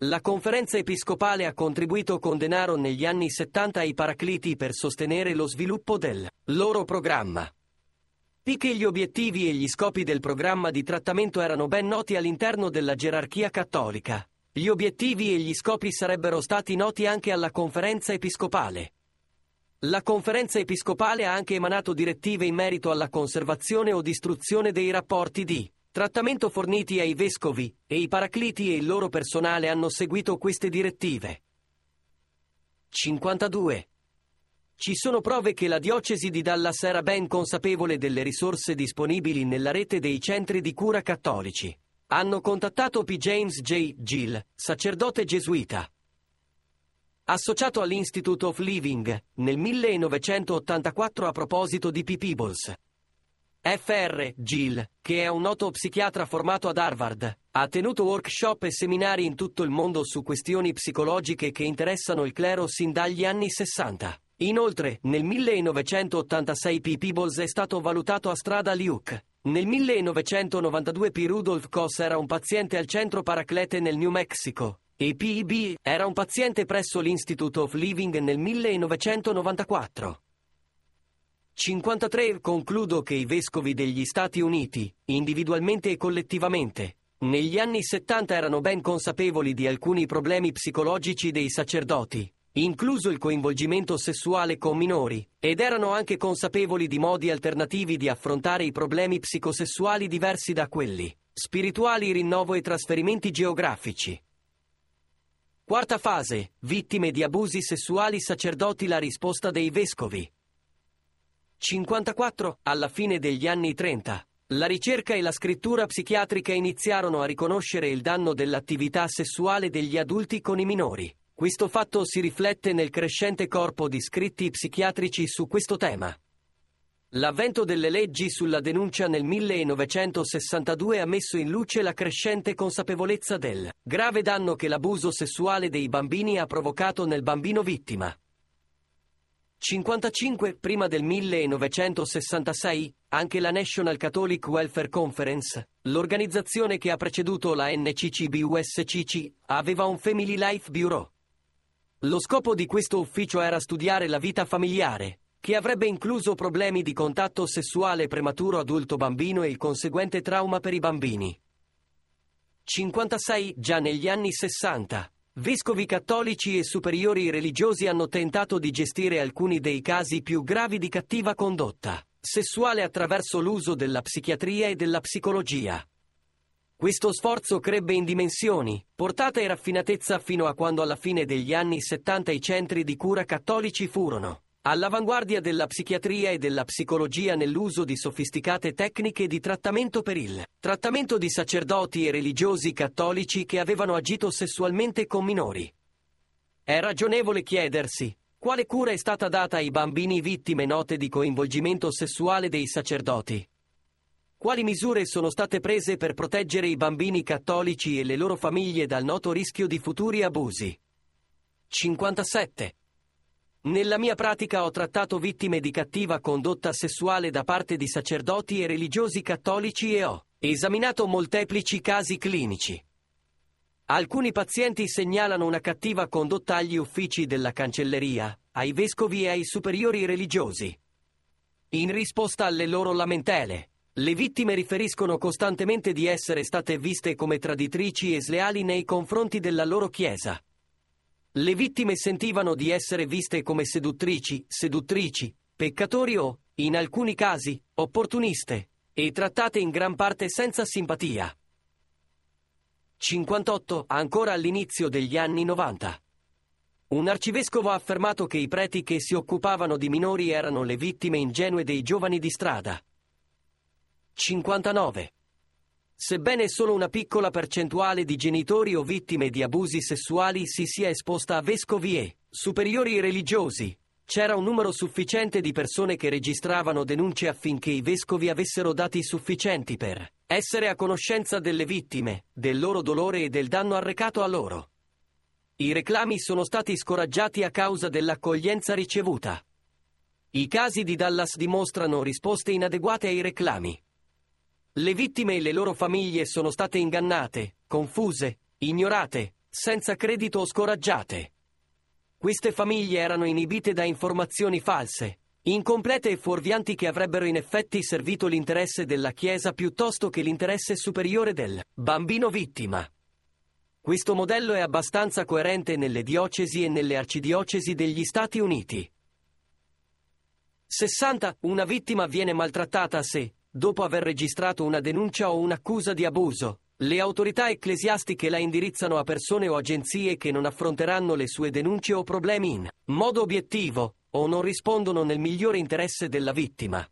La conferenza episcopale ha contribuito con denaro negli anni 70 ai paracliti per sostenere lo sviluppo del loro programma. Picché gli obiettivi e gli scopi del programma di trattamento erano ben noti all'interno della gerarchia cattolica. Gli obiettivi e gli scopi sarebbero stati noti anche alla conferenza episcopale. La conferenza episcopale ha anche emanato direttive in merito alla conservazione o distruzione dei rapporti di trattamento forniti ai vescovi, e i paracliti e il loro personale hanno seguito queste direttive. 52. Ci sono prove che la diocesi di Dallas era ben consapevole delle risorse disponibili nella rete dei centri di cura cattolici. Hanno contattato P. James J. Gill, sacerdote gesuita, associato all'Institute of Living, nel 1984 a proposito di P. Peebles. Fr. Gill, che è un noto psichiatra formato ad Harvard, ha tenuto workshop e seminari in tutto il mondo su questioni psicologiche che interessano il clero sin dagli anni 60. Inoltre, nel 1986 P. Peebles è stato valutato a Strada Luke. Nel 1992 P. Rudolph Kos era un paziente al centro Paraclete nel New Mexico e P.I.B. era un paziente presso l'Institute of Living nel 1994. 53. Concludo che i vescovi degli Stati Uniti, individualmente e collettivamente, negli anni 70 erano ben consapevoli di alcuni problemi psicologici dei sacerdoti, incluso il coinvolgimento sessuale con minori, ed erano anche consapevoli di modi alternativi di affrontare i problemi psicosessuali diversi da quelli spirituali, rinnovo e trasferimenti geografici. Quarta fase, vittime di abusi sessuali sacerdoti, la risposta dei vescovi. 54. Alla fine degli anni 30, la ricerca e la scrittura psichiatrica iniziarono a riconoscere il danno dell'attività sessuale degli adulti con i minori. Questo fatto si riflette nel crescente corpo di scritti psichiatrici su questo tema. L'avvento delle leggi sulla denuncia nel 1962 ha messo in luce la crescente consapevolezza del grave danno che l'abuso sessuale dei bambini ha provocato nel bambino vittima. 55. Prima del 1966, anche la National Catholic Welfare Conference, l'organizzazione che ha preceduto la NCCBUSCC, aveva un Family Life Bureau. Lo scopo di questo ufficio era studiare la vita familiare, che avrebbe incluso problemi di contatto sessuale prematuro adulto-bambino e il conseguente trauma per i bambini. 56. Già negli anni 60, vescovi cattolici e superiori religiosi hanno tentato di gestire alcuni dei casi più gravi di cattiva condotta sessuale attraverso l'uso della psichiatria e della psicologia. Questo sforzo crebbe in dimensioni, portata e raffinatezza fino a quando alla fine degli anni 70 i centri di cura cattolici furono all'avanguardia della psichiatria e della psicologia nell'uso di sofisticate tecniche di trattamento per il trattamento di sacerdoti e religiosi cattolici che avevano agito sessualmente con minori. È ragionevole chiedersi quale cura è stata data ai bambini vittime note di coinvolgimento sessuale dei sacerdoti. Quali misure sono state prese per proteggere i bambini cattolici e le loro famiglie dal noto rischio di futuri abusi? 57. Nella mia pratica ho trattato vittime di cattiva condotta sessuale da parte di sacerdoti e religiosi cattolici e ho esaminato molteplici casi clinici. Alcuni pazienti segnalano una cattiva condotta agli uffici della cancelleria, ai vescovi e ai superiori religiosi. In risposta alle loro lamentele, le vittime riferiscono costantemente di essere state viste come traditrici e sleali nei confronti della loro chiesa. Le vittime sentivano di essere viste come seduttrici, peccatori o, in alcuni casi, opportuniste, e trattate in gran parte senza simpatia. 58. Ancora all'inizio degli anni 90. Un arcivescovo ha affermato che i preti che si occupavano di minori erano le vittime ingenue dei giovani di strada. 59. Sebbene solo una piccola percentuale di genitori o vittime di abusi sessuali si sia esposta a vescovi e superiori religiosi, c'era un numero sufficiente di persone che registravano denunce affinché i vescovi avessero dati sufficienti per essere a conoscenza delle vittime, del loro dolore e del danno arrecato a loro. I reclami sono stati scoraggiati a causa dell'accoglienza ricevuta. I casi di Dallas dimostrano risposte inadeguate ai reclami. Le vittime e le loro famiglie sono state ingannate, confuse, ignorate, senza credito o scoraggiate. Queste famiglie erano inibite da informazioni false, incomplete e fuorvianti che avrebbero in effetti servito l'interesse della Chiesa piuttosto che l'interesse superiore del bambino vittima. Questo modello è abbastanza coerente nelle diocesi e nelle arcidiocesi degli Stati Uniti. 60. Una vittima viene maltrattata se, dopo aver registrato una denuncia o un'accusa di abuso, le autorità ecclesiastiche la indirizzano a persone o agenzie che non affronteranno le sue denunce o problemi in modo obiettivo o non rispondono nel migliore interesse della vittima.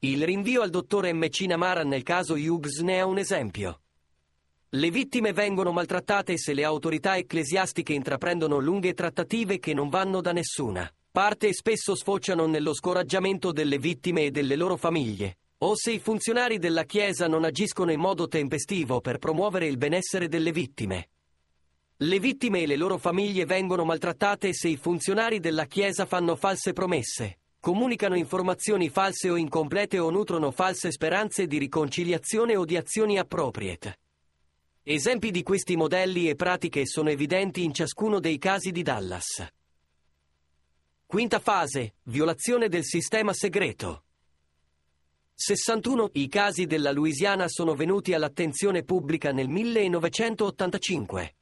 Il rinvio al dottore McNamara nel caso Hughes ne è un esempio. Le vittime vengono maltrattate se le autorità ecclesiastiche intraprendono lunghe trattative che non vanno da nessuna parte e spesso sfociano nello scoraggiamento delle vittime e delle loro famiglie, o se i funzionari della Chiesa non agiscono in modo tempestivo per promuovere il benessere delle vittime. Le vittime e le loro famiglie vengono maltrattate se i funzionari della Chiesa fanno false promesse, comunicano informazioni false o incomplete o nutrono false speranze di riconciliazione o di azioni appropriate. Esempi di questi modelli e pratiche sono evidenti in ciascuno dei casi di Dallas. Quinta fase, violazione del sistema segreto. 61. I casi della Louisiana sono venuti all'attenzione pubblica nel 1985.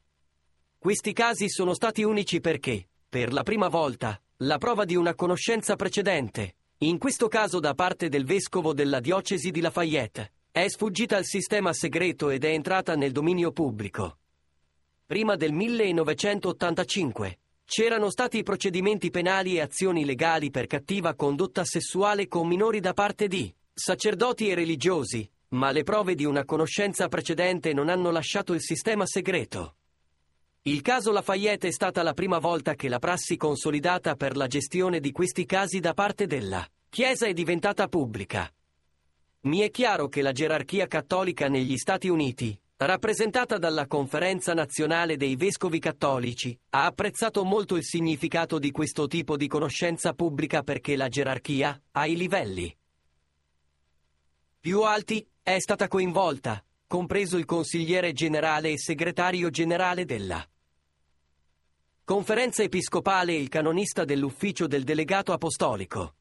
Questi casi sono stati unici perché, per la prima volta, la prova di una conoscenza precedente, in questo caso da parte del vescovo della diocesi di Lafayette, è sfuggita al sistema segreto ed è entrata nel dominio pubblico. Prima del 1985, c'erano stati procedimenti penali e azioni legali per cattiva condotta sessuale con minori da parte di sacerdoti e religiosi, ma le prove di una conoscenza precedente non hanno lasciato il sistema segreto. Il caso Lafayette è stata la prima volta che la prassi consolidata per la gestione di questi casi da parte della Chiesa è diventata pubblica. Mi è chiaro che la gerarchia cattolica negli Stati Uniti, rappresentata dalla Conferenza Nazionale dei Vescovi Cattolici, ha apprezzato molto il significato di questo tipo di conoscenza pubblica perché la gerarchia, ai livelli più alti, è stata coinvolta, compreso il consigliere generale e segretario generale della Conferenza Episcopale e il canonista dell'ufficio del delegato apostolico.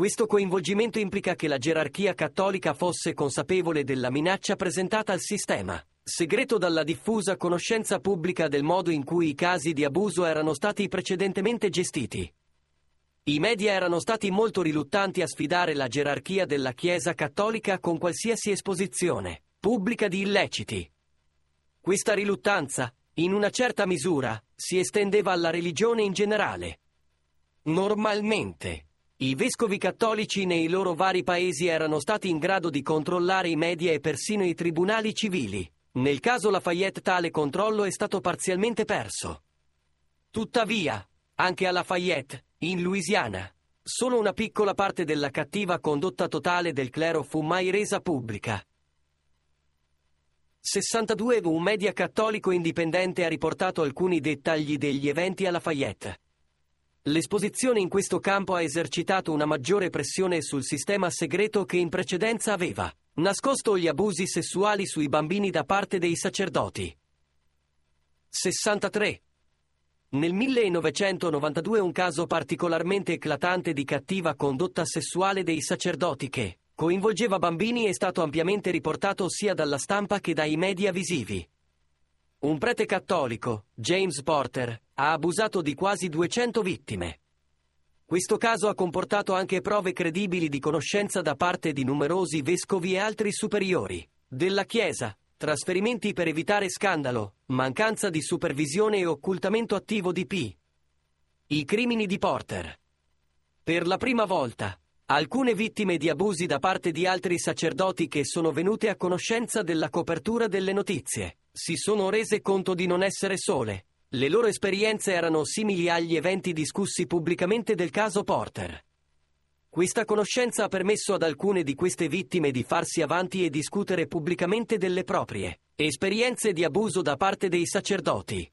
Questo coinvolgimento implica che la gerarchia cattolica fosse consapevole della minaccia presentata al sistema segreto dalla diffusa conoscenza pubblica del modo in cui i casi di abuso erano stati precedentemente gestiti. I media erano stati molto riluttanti a sfidare la gerarchia della Chiesa cattolica con qualsiasi esposizione pubblica di illeciti. Questa riluttanza, in una certa misura, si estendeva alla religione in generale. Normalmente, i vescovi cattolici nei loro vari paesi erano stati in grado di controllare i media e persino i tribunali civili. Nel caso Lafayette tale controllo è stato parzialmente perso. Tuttavia, anche a Lafayette, in Louisiana, solo una piccola parte della cattiva condotta totale del clero fu mai resa pubblica. 62. Un media cattolico indipendente ha riportato alcuni dettagli degli eventi a Lafayette. L'esposizione in questo campo ha esercitato una maggiore pressione sul sistema segreto che in precedenza aveva nascosto gli abusi sessuali sui bambini da parte dei sacerdoti. 63. Nel 1992 un caso particolarmente eclatante di cattiva condotta sessuale dei sacerdoti che coinvolgeva bambini è stato ampiamente riportato sia dalla stampa che dai media visivi. Un prete cattolico, James Porter, ha abusato di quasi 200 vittime. Questo caso ha comportato anche prove credibili di conoscenza da parte di numerosi vescovi e altri superiori della Chiesa, trasferimenti per evitare scandalo, mancanza di supervisione e occultamento attivo di P. I crimini di Porter. Per la prima volta, alcune vittime di abusi da parte di altri sacerdoti che sono venute a conoscenza della copertura delle notizie si sono rese conto di non essere sole. Le loro esperienze erano simili agli eventi discussi pubblicamente del caso Porter. Questa conoscenza ha permesso ad alcune di queste vittime di farsi avanti e discutere pubblicamente delle proprie esperienze di abuso da parte dei sacerdoti.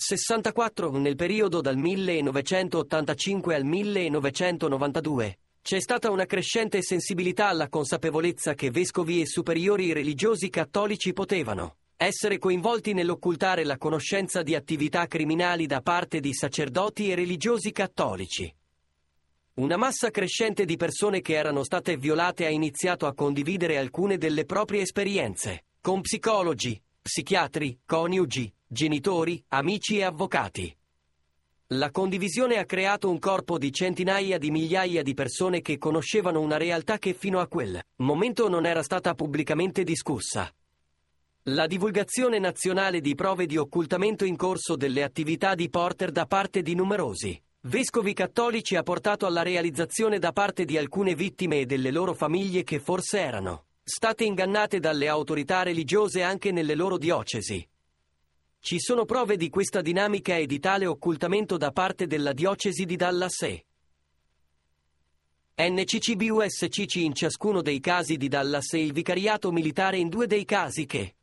64. Nel periodo dal 1985 al 1992 c'è stata una crescente sensibilità alla consapevolezza che vescovi e superiori religiosi cattolici potevano essere coinvolti nell'occultare la conoscenza di attività criminali da parte di sacerdoti e religiosi cattolici. Una massa crescente di persone che erano state violate ha iniziato a condividere alcune delle proprie esperienze con psicologi, psichiatri, coniugi, genitori, amici e avvocati. La condivisione ha creato un corpo di centinaia di migliaia di persone che conoscevano una realtà che fino a quel momento non era stata pubblicamente discussa. La divulgazione nazionale di prove di occultamento in corso delle attività di Porter da parte di numerosi vescovi cattolici ha portato alla realizzazione da parte di alcune vittime e delle loro famiglie che forse erano state ingannate dalle autorità religiose anche nelle loro diocesi. Ci sono prove di questa dinamica e di tale occultamento da parte della diocesi di Dallas e NCCBUSCC in ciascuno dei casi di Dallas e il vicariato militare in due dei casi che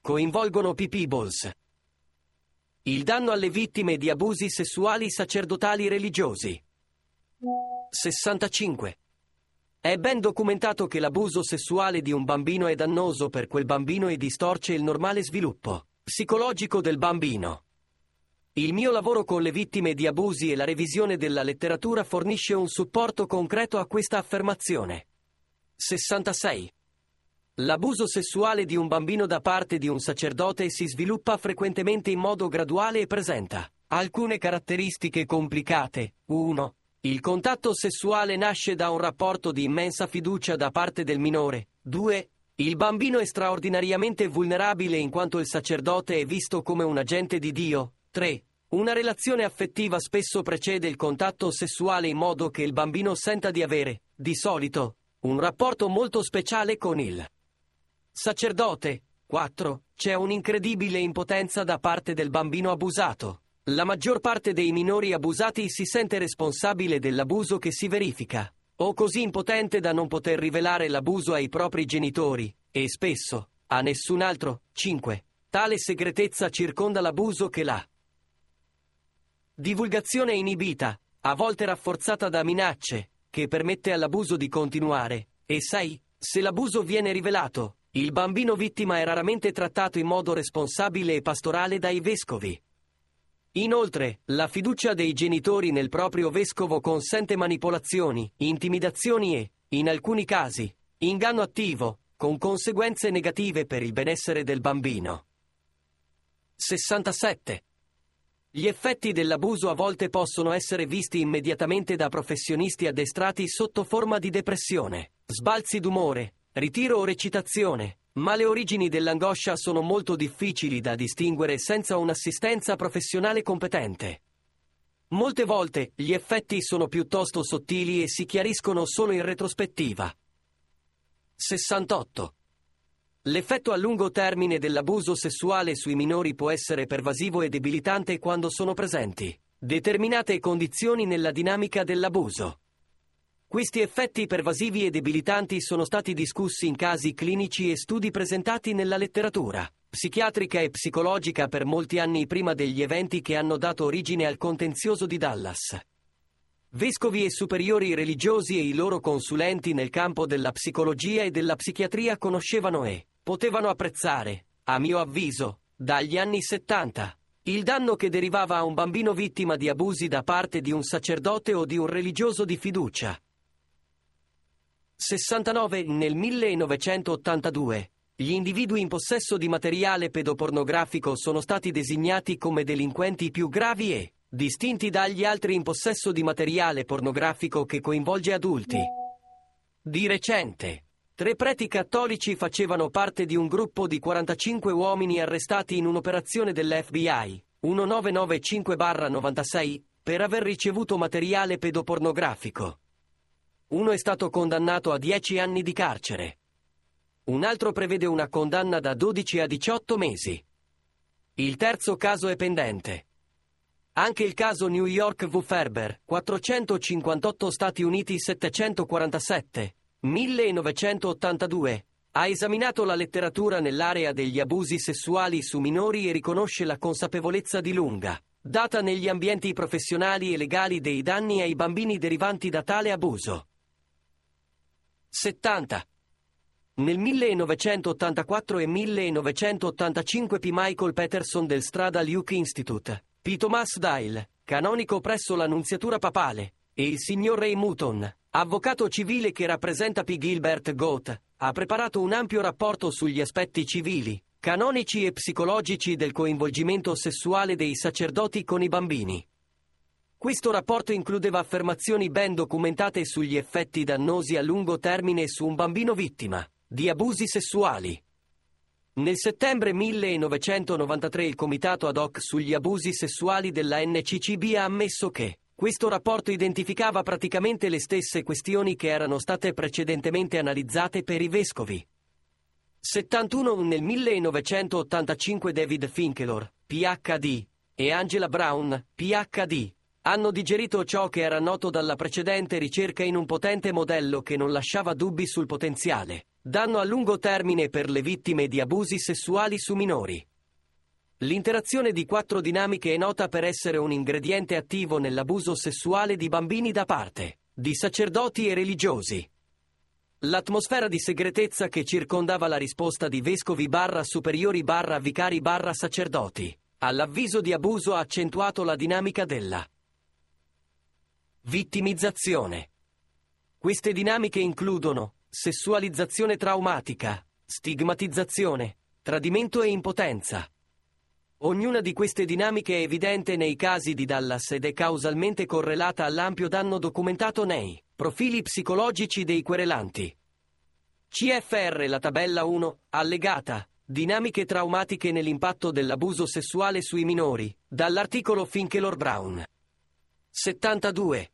coinvolgono P. Peebles. Il danno alle vittime di abusi sessuali sacerdotali religiosi. 65. È ben documentato che l'abuso sessuale di un bambino è dannoso per quel bambino e distorce il normale sviluppo psicologico del bambino. Il mio lavoro con le vittime di abusi e la revisione della letteratura fornisce un supporto concreto a questa affermazione. 66. L'abuso sessuale di un bambino da parte di un sacerdote si sviluppa frequentemente in modo graduale e presenta alcune caratteristiche complicate. 1. Il contatto sessuale nasce da un rapporto di immensa fiducia da parte del minore. 2. Il bambino è straordinariamente vulnerabile in quanto il sacerdote è visto come un agente di Dio. 3. Una relazione affettiva spesso precede il contatto sessuale in modo che il bambino senta di avere, di solito, un rapporto molto speciale con il sacerdote. 4. C'è un'incredibile impotenza da parte del bambino abusato. La maggior parte dei minori abusati si sente responsabile dell'abuso che si verifica, o così impotente da non poter rivelare l'abuso ai propri genitori, e spesso, a nessun altro. 5. Tale segretezza circonda l'abuso che la divulgazione è inibita, a volte rafforzata da minacce, che permette all'abuso di continuare. E 6. Se l'abuso viene rivelato, il bambino vittima è raramente trattato in modo responsabile e pastorale dai vescovi. Inoltre, la fiducia dei genitori nel proprio vescovo consente manipolazioni, intimidazioni e, in alcuni casi, inganno attivo, con conseguenze negative per il benessere del bambino. 67. Gli effetti dell'abuso a volte possono essere visti immediatamente da professionisti addestrati sotto forma di depressione, sbalzi d'umore, ritiro o recitazione, ma le origini dell'angoscia sono molto difficili da distinguere senza un'assistenza professionale competente. Molte volte gli effetti sono piuttosto sottili e si chiariscono solo in retrospettiva. 68. L'effetto a lungo termine dell'abuso sessuale sui minori può essere pervasivo e debilitante quando sono presenti determinate condizioni nella dinamica dell'abuso. Questi effetti pervasivi e debilitanti sono stati discussi in casi clinici e studi presentati nella letteratura psichiatrica e psicologica per molti anni prima degli eventi che hanno dato origine al contenzioso di Dallas. Vescovi e superiori religiosi e i loro consulenti nel campo della psicologia e della psichiatria conoscevano e potevano apprezzare, a mio avviso, dagli anni 70, il danno che derivava a un bambino vittima di abusi da parte di un sacerdote o di un religioso di fiducia. 69. Nel 1982, gli individui in possesso di materiale pedopornografico sono stati designati come delinquenti più gravi e distinti dagli altri in possesso di materiale pornografico che coinvolge adulti. Di recente, 3 preti cattolici facevano parte di un gruppo di 45 uomini arrestati in un'operazione dell'FBI 1995-96 per aver ricevuto materiale pedopornografico. Uno è stato condannato a 10 anni di carcere. Un altro prevede una condanna da 12 a 18 mesi. Il terzo caso è pendente. Anche il caso New York v. Ferber, 458 Stati Uniti 747, 1982, Ha esaminato la letteratura nell'area degli abusi sessuali su minori e riconosce la consapevolezza di lunga data negli ambienti professionali e legali dei danni ai bambini derivanti da tale abuso. 70. Nel 1984 e 1985 P. Michael Peterson del Strada Luke Institute, P. Thomas Dyle, canonico presso la Nunziatura Papale, e il signor Ray Mouton, avvocato civile che rappresenta P. Gilbert Goat, ha preparato un ampio rapporto sugli aspetti civili, canonici e psicologici del coinvolgimento sessuale dei sacerdoti con i bambini. Questo rapporto includeva affermazioni ben documentate sugli effetti dannosi a lungo termine su un bambino vittima di abusi sessuali. Nel settembre 1993 il comitato ad hoc sugli abusi sessuali della NCCB ha ammesso che questo rapporto identificava praticamente le stesse questioni che erano state precedentemente analizzate per i vescovi. 71. Nel 1985 David Finkelor, PhD, e Angela Brown, PhD, hanno digerito ciò che era noto dalla precedente ricerca in un potente modello che non lasciava dubbi sul potenziale danno a lungo termine per le vittime di abusi sessuali su minori. L'interazione di quattro dinamiche è nota per essere un ingrediente attivo nell'abuso sessuale di bambini da parte di sacerdoti e religiosi. L'atmosfera di segretezza che circondava la risposta di vescovi / superiori / vicari / sacerdoti all'avviso di abuso ha accentuato la dinamica della vittimizzazione. Queste dinamiche includono sessualizzazione traumatica, stigmatizzazione, tradimento e impotenza. Ognuna di queste dinamiche è evidente nei casi di Dallas ed è causalmente correlata all'ampio danno documentato nei profili psicologici dei querelanti. CFR la tabella 1, allegata, dinamiche traumatiche nell'impatto dell'abuso sessuale sui minori, dall'articolo Finkelor Brown. 72.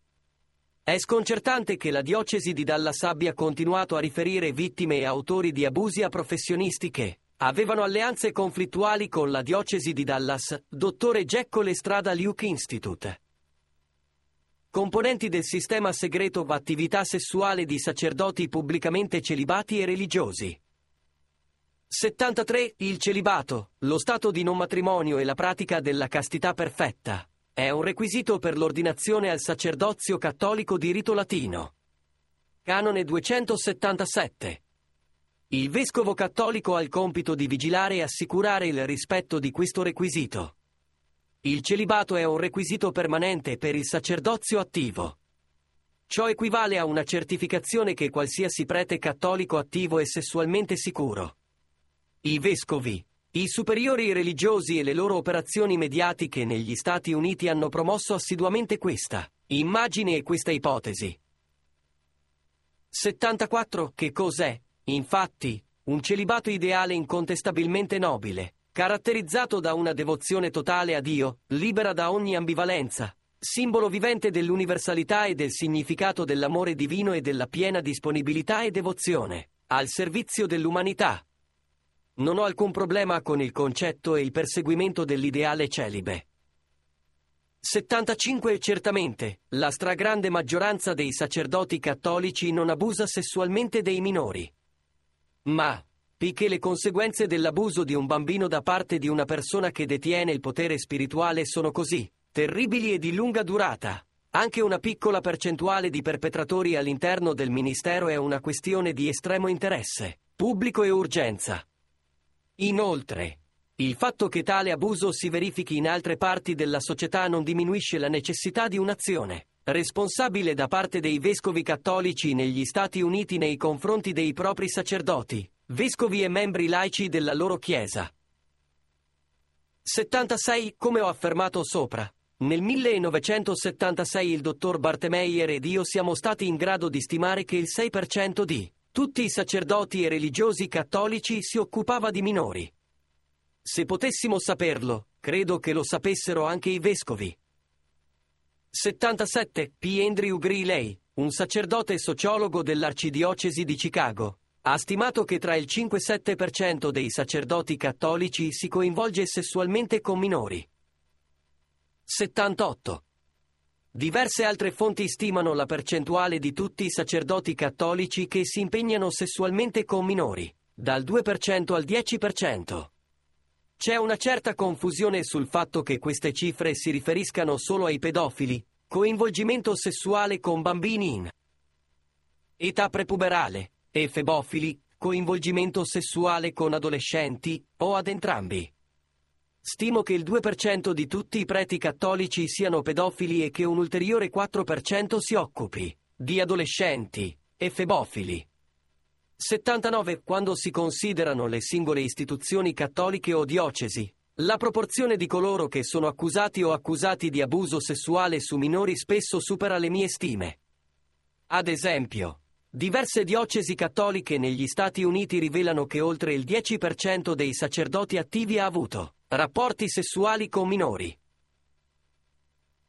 È sconcertante che la diocesi di Dallas abbia continuato a riferire vittime e autori di abusi a professionisti che avevano alleanze conflittuali con la diocesi di Dallas, dottore Jekyll e Strada Luke Institute. Componenti del sistema segreto attività sessuale di sacerdoti pubblicamente celibati e religiosi. 73. Il celibato, lo stato di non matrimonio e la pratica della castità perfetta è un requisito per l'ordinazione al sacerdozio cattolico di rito latino. Canone 277. Il vescovo cattolico ha il compito di vigilare e assicurare il rispetto di questo requisito. Il celibato è un requisito permanente per il sacerdozio attivo. Ciò equivale a una certificazione che qualsiasi prete cattolico attivo è sessualmente sicuro. I vescovi, i superiori religiosi e le loro operazioni mediatiche negli Stati Uniti hanno promosso assiduamente questa immagine e questa ipotesi. 74. Che cos'è, infatti, un celibato ideale incontestabilmente nobile, caratterizzato da una devozione totale a Dio, libera da ogni ambivalenza, simbolo vivente dell'universalità e del significato dell'amore divino e della piena disponibilità e devozione al servizio dell'umanità? Non ho alcun problema con il concetto e il perseguimento dell'ideale celibe. 75. Certamente, la stragrande maggioranza dei sacerdoti cattolici non abusa sessualmente dei minori. Ma, poiché le conseguenze dell'abuso di un bambino da parte di una persona che detiene il potere spirituale sono così terribili e di lunga durata, anche una piccola percentuale di perpetratori all'interno del ministero è una questione di estremo interesse pubblico e urgenza. Inoltre, il fatto che tale abuso si verifichi in altre parti della società non diminuisce la necessità di un'azione responsabile da parte dei vescovi cattolici negli Stati Uniti nei confronti dei propri sacerdoti, vescovi e membri laici della loro Chiesa. 76. Come ho affermato sopra, nel 1976 il dottor Bartemeier ed io siamo stati in grado di stimare che il 6% di tutti i sacerdoti e religiosi cattolici si occupava di minori. Se potessimo saperlo, credo che lo sapessero anche i vescovi. 77. P. Andrew Greeley, un sacerdote sociologo dell'arcidiocesi di Chicago, ha stimato che tra il 5-7% dei sacerdoti cattolici si coinvolge sessualmente con minori. 78. Diverse altre fonti stimano la percentuale di tutti i sacerdoti cattolici che si impegnano sessualmente con minori, dal 2% al 10%. C'è una certa confusione sul fatto che queste cifre si riferiscano solo ai pedofili, coinvolgimento sessuale con bambini in età prepuberale, e febofili, coinvolgimento sessuale con adolescenti, o ad entrambi. Stimo che il 2% di tutti i preti cattolici siano pedofili e che un ulteriore 4% si occupi di adolescenti e febofili. 79. Quando si considerano le singole istituzioni cattoliche o diocesi, la proporzione di coloro che sono accusati o accusati di abuso sessuale su minori spesso supera le mie stime. Ad esempio, diverse diocesi cattoliche negli Stati Uniti rivelano che oltre il 10% dei sacerdoti attivi ha avuto rapporti sessuali con minori.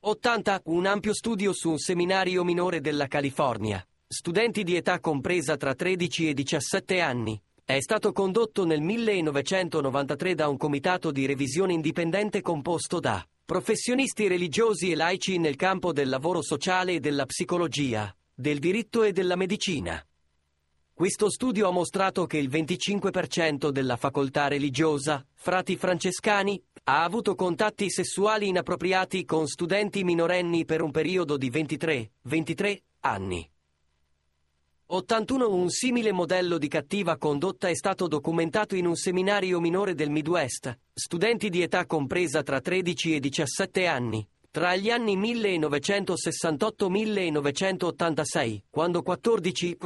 80. Un ampio studio su un seminario minore della California, studenti di età compresa tra 13 e 17 anni, è stato condotto nel 1993 da un comitato di revisione indipendente composto da professionisti religiosi e laici nel campo del lavoro sociale e della psicologia, del diritto e della medicina. Questo studio ha mostrato che il 25% della facoltà religiosa, frati francescani, ha avuto contatti sessuali inappropriati con studenti minorenni per un periodo di 23 anni. 81. Un simile modello di cattiva condotta è stato documentato in un seminario minore del Midwest, studenti di età compresa tra 13 e 17 anni, tra gli anni 1968-1986, quando 14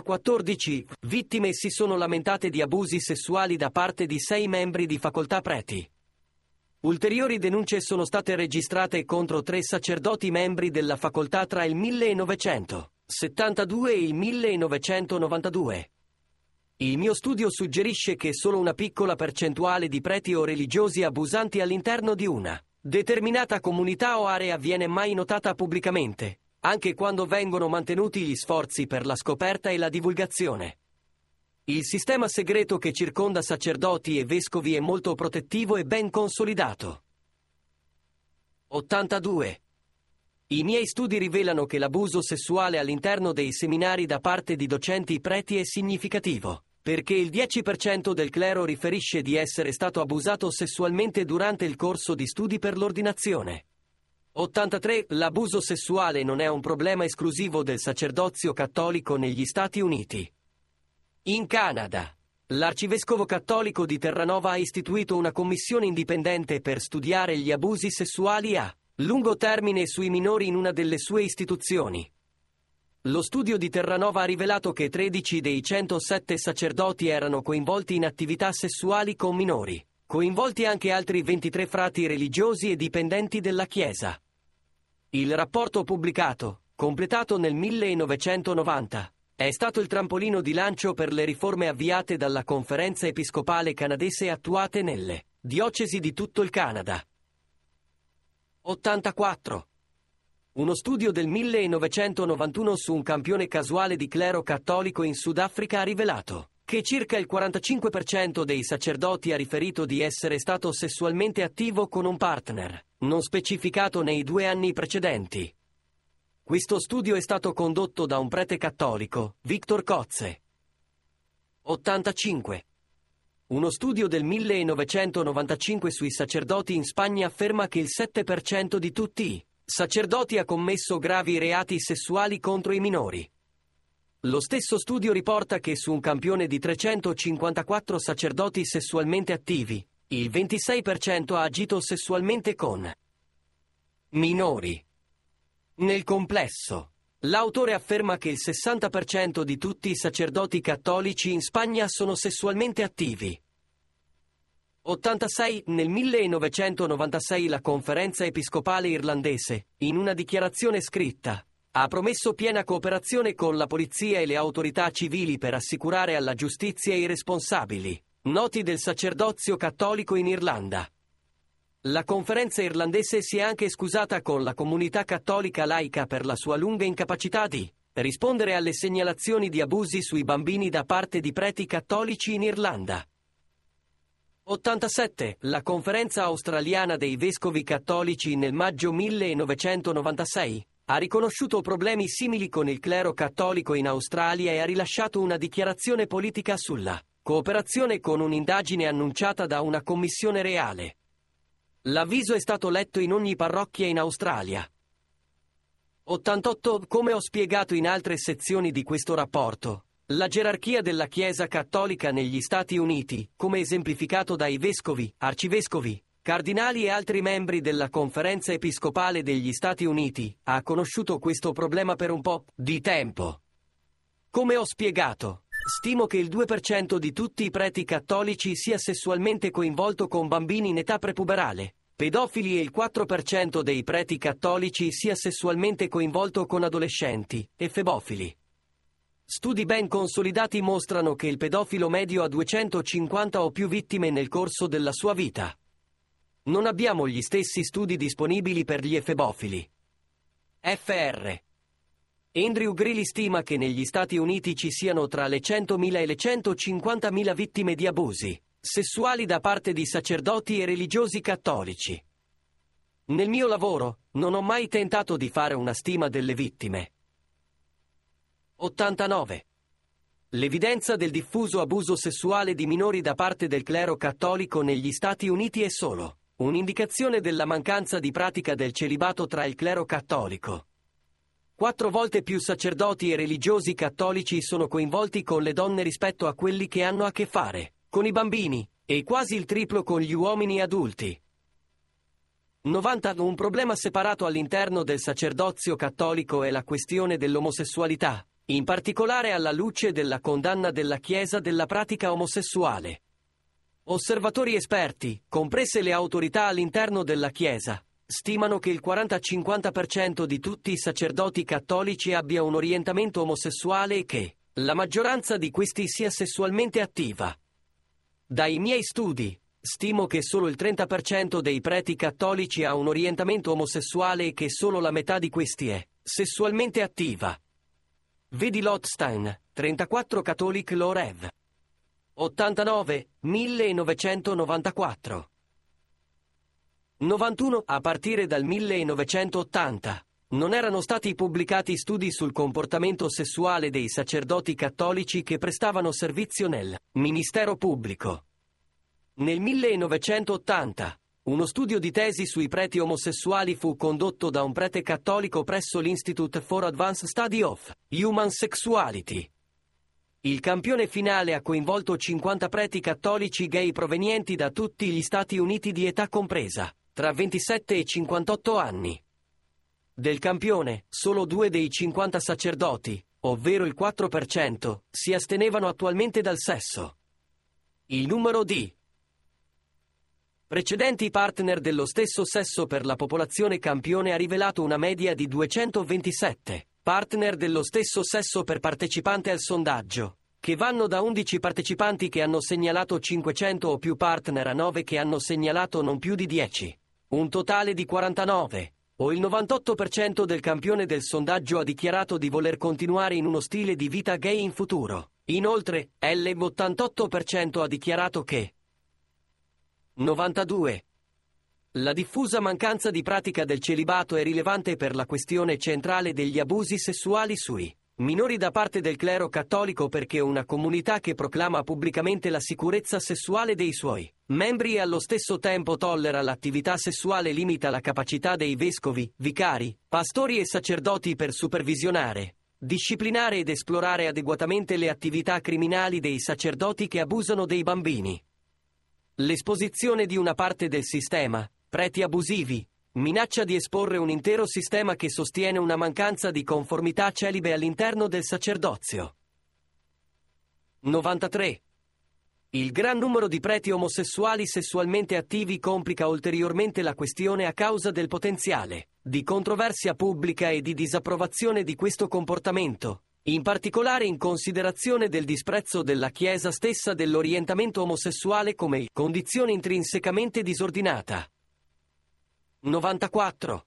vittime si sono lamentate di abusi sessuali da parte di 6 membri di facoltà preti. Ulteriori denunce sono state registrate contro 3 sacerdoti membri della facoltà tra il 1972 e il 1992. Il mio studio suggerisce che solo una piccola percentuale di preti o religiosi abusanti all'interno di una determinata comunità o area viene mai notata pubblicamente, anche quando vengono mantenuti gli sforzi per la scoperta e la divulgazione. Il sistema segreto che circonda sacerdoti e vescovi è molto protettivo e ben consolidato. 82. I miei studi rivelano che l'abuso sessuale all'interno dei seminari da parte di docenti preti è significativo, perché il 10% del clero riferisce di essere stato abusato sessualmente durante il corso di studi per l'ordinazione. 83. L'abuso sessuale non è un problema esclusivo del sacerdozio cattolico negli Stati Uniti. In Canada, l'arcivescovo cattolico di Terranova ha istituito una commissione indipendente per studiare gli abusi sessuali a lungo termine sui minori in una delle sue istituzioni. Lo studio di Terranova ha rivelato che 13 dei 107 sacerdoti erano coinvolti in attività sessuali con minori, coinvolti anche altri 23 frati religiosi e dipendenti della Chiesa. Il rapporto pubblicato, completato nel 1990, è stato il trampolino di lancio per le riforme avviate dalla Conferenza Episcopale Canadese e attuate nelle diocesi di tutto il Canada. 84. Uno studio del 1991 su un campione casuale di clero cattolico in Sudafrica ha rivelato che circa il 45% dei sacerdoti ha riferito di essere stato sessualmente attivo con un partner non specificato nei 2 anni precedenti. Questo studio è stato condotto da un prete cattolico, Victor Kotze. 85. Uno studio del 1995 sui sacerdoti in Spagna afferma che il 7% di tutti i sacerdoti ha commesso gravi reati sessuali contro i minori. Lo stesso studio riporta che su un campione di 354 sacerdoti sessualmente attivi, il 26% ha agito sessualmente con minori. Nel complesso, l'autore afferma che il 60% di tutti i sacerdoti cattolici in Spagna sono sessualmente attivi. 86. Nel 1996 la Conferenza Episcopale Irlandese, in una dichiarazione scritta, ha promesso piena cooperazione con la polizia e le autorità civili per assicurare alla giustizia i responsabili noti del sacerdozio cattolico in Irlanda. La conferenza irlandese si è anche scusata con la comunità cattolica laica per la sua lunga incapacità di rispondere alle segnalazioni di abusi sui bambini da parte di preti cattolici in Irlanda. 87. La conferenza australiana dei vescovi cattolici nel maggio 1996 ha riconosciuto problemi simili con il clero cattolico in Australia e ha rilasciato una dichiarazione politica sulla Cooperazione con un'indagine annunciata da una commissione reale. L'avviso è stato letto in ogni parrocchia in Australia. 88. Come ho spiegato in altre sezioni di questo rapporto, la gerarchia della Chiesa Cattolica negli Stati Uniti, come esemplificato dai vescovi, arcivescovi, cardinali e altri membri della Conferenza Episcopale degli Stati Uniti, ha conosciuto questo problema per un po' di tempo. Come ho spiegato, stimo che il 2% di tutti i preti cattolici sia sessualmente coinvolto con bambini in età prepuberale, pedofili, e il 4% dei preti cattolici sia sessualmente coinvolto con adolescenti, efebofili. Studi ben consolidati mostrano che il pedofilo medio ha 250 o più vittime nel corso della sua vita. Non abbiamo gli stessi studi disponibili per gli efebofili. Fr. Andrew Greeley stima che negli Stati Uniti ci siano tra le 100.000 e le 150.000 vittime di abusi sessuali da parte di sacerdoti e religiosi cattolici. Nel mio lavoro non ho mai tentato di fare una stima delle vittime. 89. L'evidenza del diffuso abuso sessuale di minori da parte del clero cattolico negli Stati Uniti è solo un'indicazione della mancanza di pratica del celibato tra il clero cattolico. 4 volte più sacerdoti e religiosi cattolici sono coinvolti con le donne rispetto a quelli che hanno a che fare con i bambini, e quasi il triplo con gli uomini adulti. 90. Un problema separato all'interno del sacerdozio cattolico è la questione dell'omosessualità, in particolare alla luce della condanna della Chiesa della pratica omosessuale. Osservatori esperti, comprese le autorità all'interno della Chiesa, stimano che il 40-50% di tutti i sacerdoti cattolici abbia un orientamento omosessuale e che la maggioranza di questi sia sessualmente attiva. Dai miei studi, stimo che solo il 30% dei preti cattolici ha un orientamento omosessuale e che solo la metà di questi è sessualmente attiva. Vedi Lotstein, 34 Catholic Law Rev. 89, 1994. 91. A partire dal 1980, non erano stati pubblicati studi sul comportamento sessuale dei sacerdoti cattolici che prestavano servizio nel ministero pubblico. Nel 1980, uno studio di tesi sui preti omosessuali fu condotto da un prete cattolico presso l'Institute for Advanced Study of Human Sexuality. Il campione finale ha coinvolto 50 preti cattolici gay provenienti da tutti gli Stati Uniti di età compresa tra 27 e 58 anni. Del campione, solo 2 dei 50 sacerdoti, ovvero il 4%, si astenevano attualmente dal sesso. Il numero di precedenti partner dello stesso sesso per la popolazione campione ha rivelato una media di 227 partner dello stesso sesso per partecipante al sondaggio, che vanno da 11 partecipanti che hanno segnalato 500 o più partner a 9 che hanno segnalato non più di 10. Un totale di 49, o il 98% del campione del sondaggio ha dichiarato di voler continuare in uno stile di vita gay in futuro. Inoltre, l'88% ha dichiarato che 92. La diffusa mancanza di pratica del celibato è rilevante per la questione centrale degli abusi sessuali sui minori da parte del clero cattolico, perché una comunità che proclama pubblicamente la sicurezza sessuale dei suoi membri e allo stesso tempo tollera l'attività sessuale limita la capacità dei vescovi, vicari, pastori e sacerdoti per supervisionare, disciplinare ed esplorare adeguatamente le attività criminali dei sacerdoti che abusano dei bambini. L'esposizione di una parte del sistema, preti abusivi, minaccia di esporre un intero sistema che sostiene una mancanza di conformità celibe all'interno del sacerdozio. 93. Il gran numero di preti omosessuali sessualmente attivi complica ulteriormente la questione a causa del potenziale di controversia pubblica e di disapprovazione di questo comportamento, in particolare in considerazione del disprezzo della Chiesa stessa dell'orientamento omosessuale come condizione intrinsecamente disordinata. 94.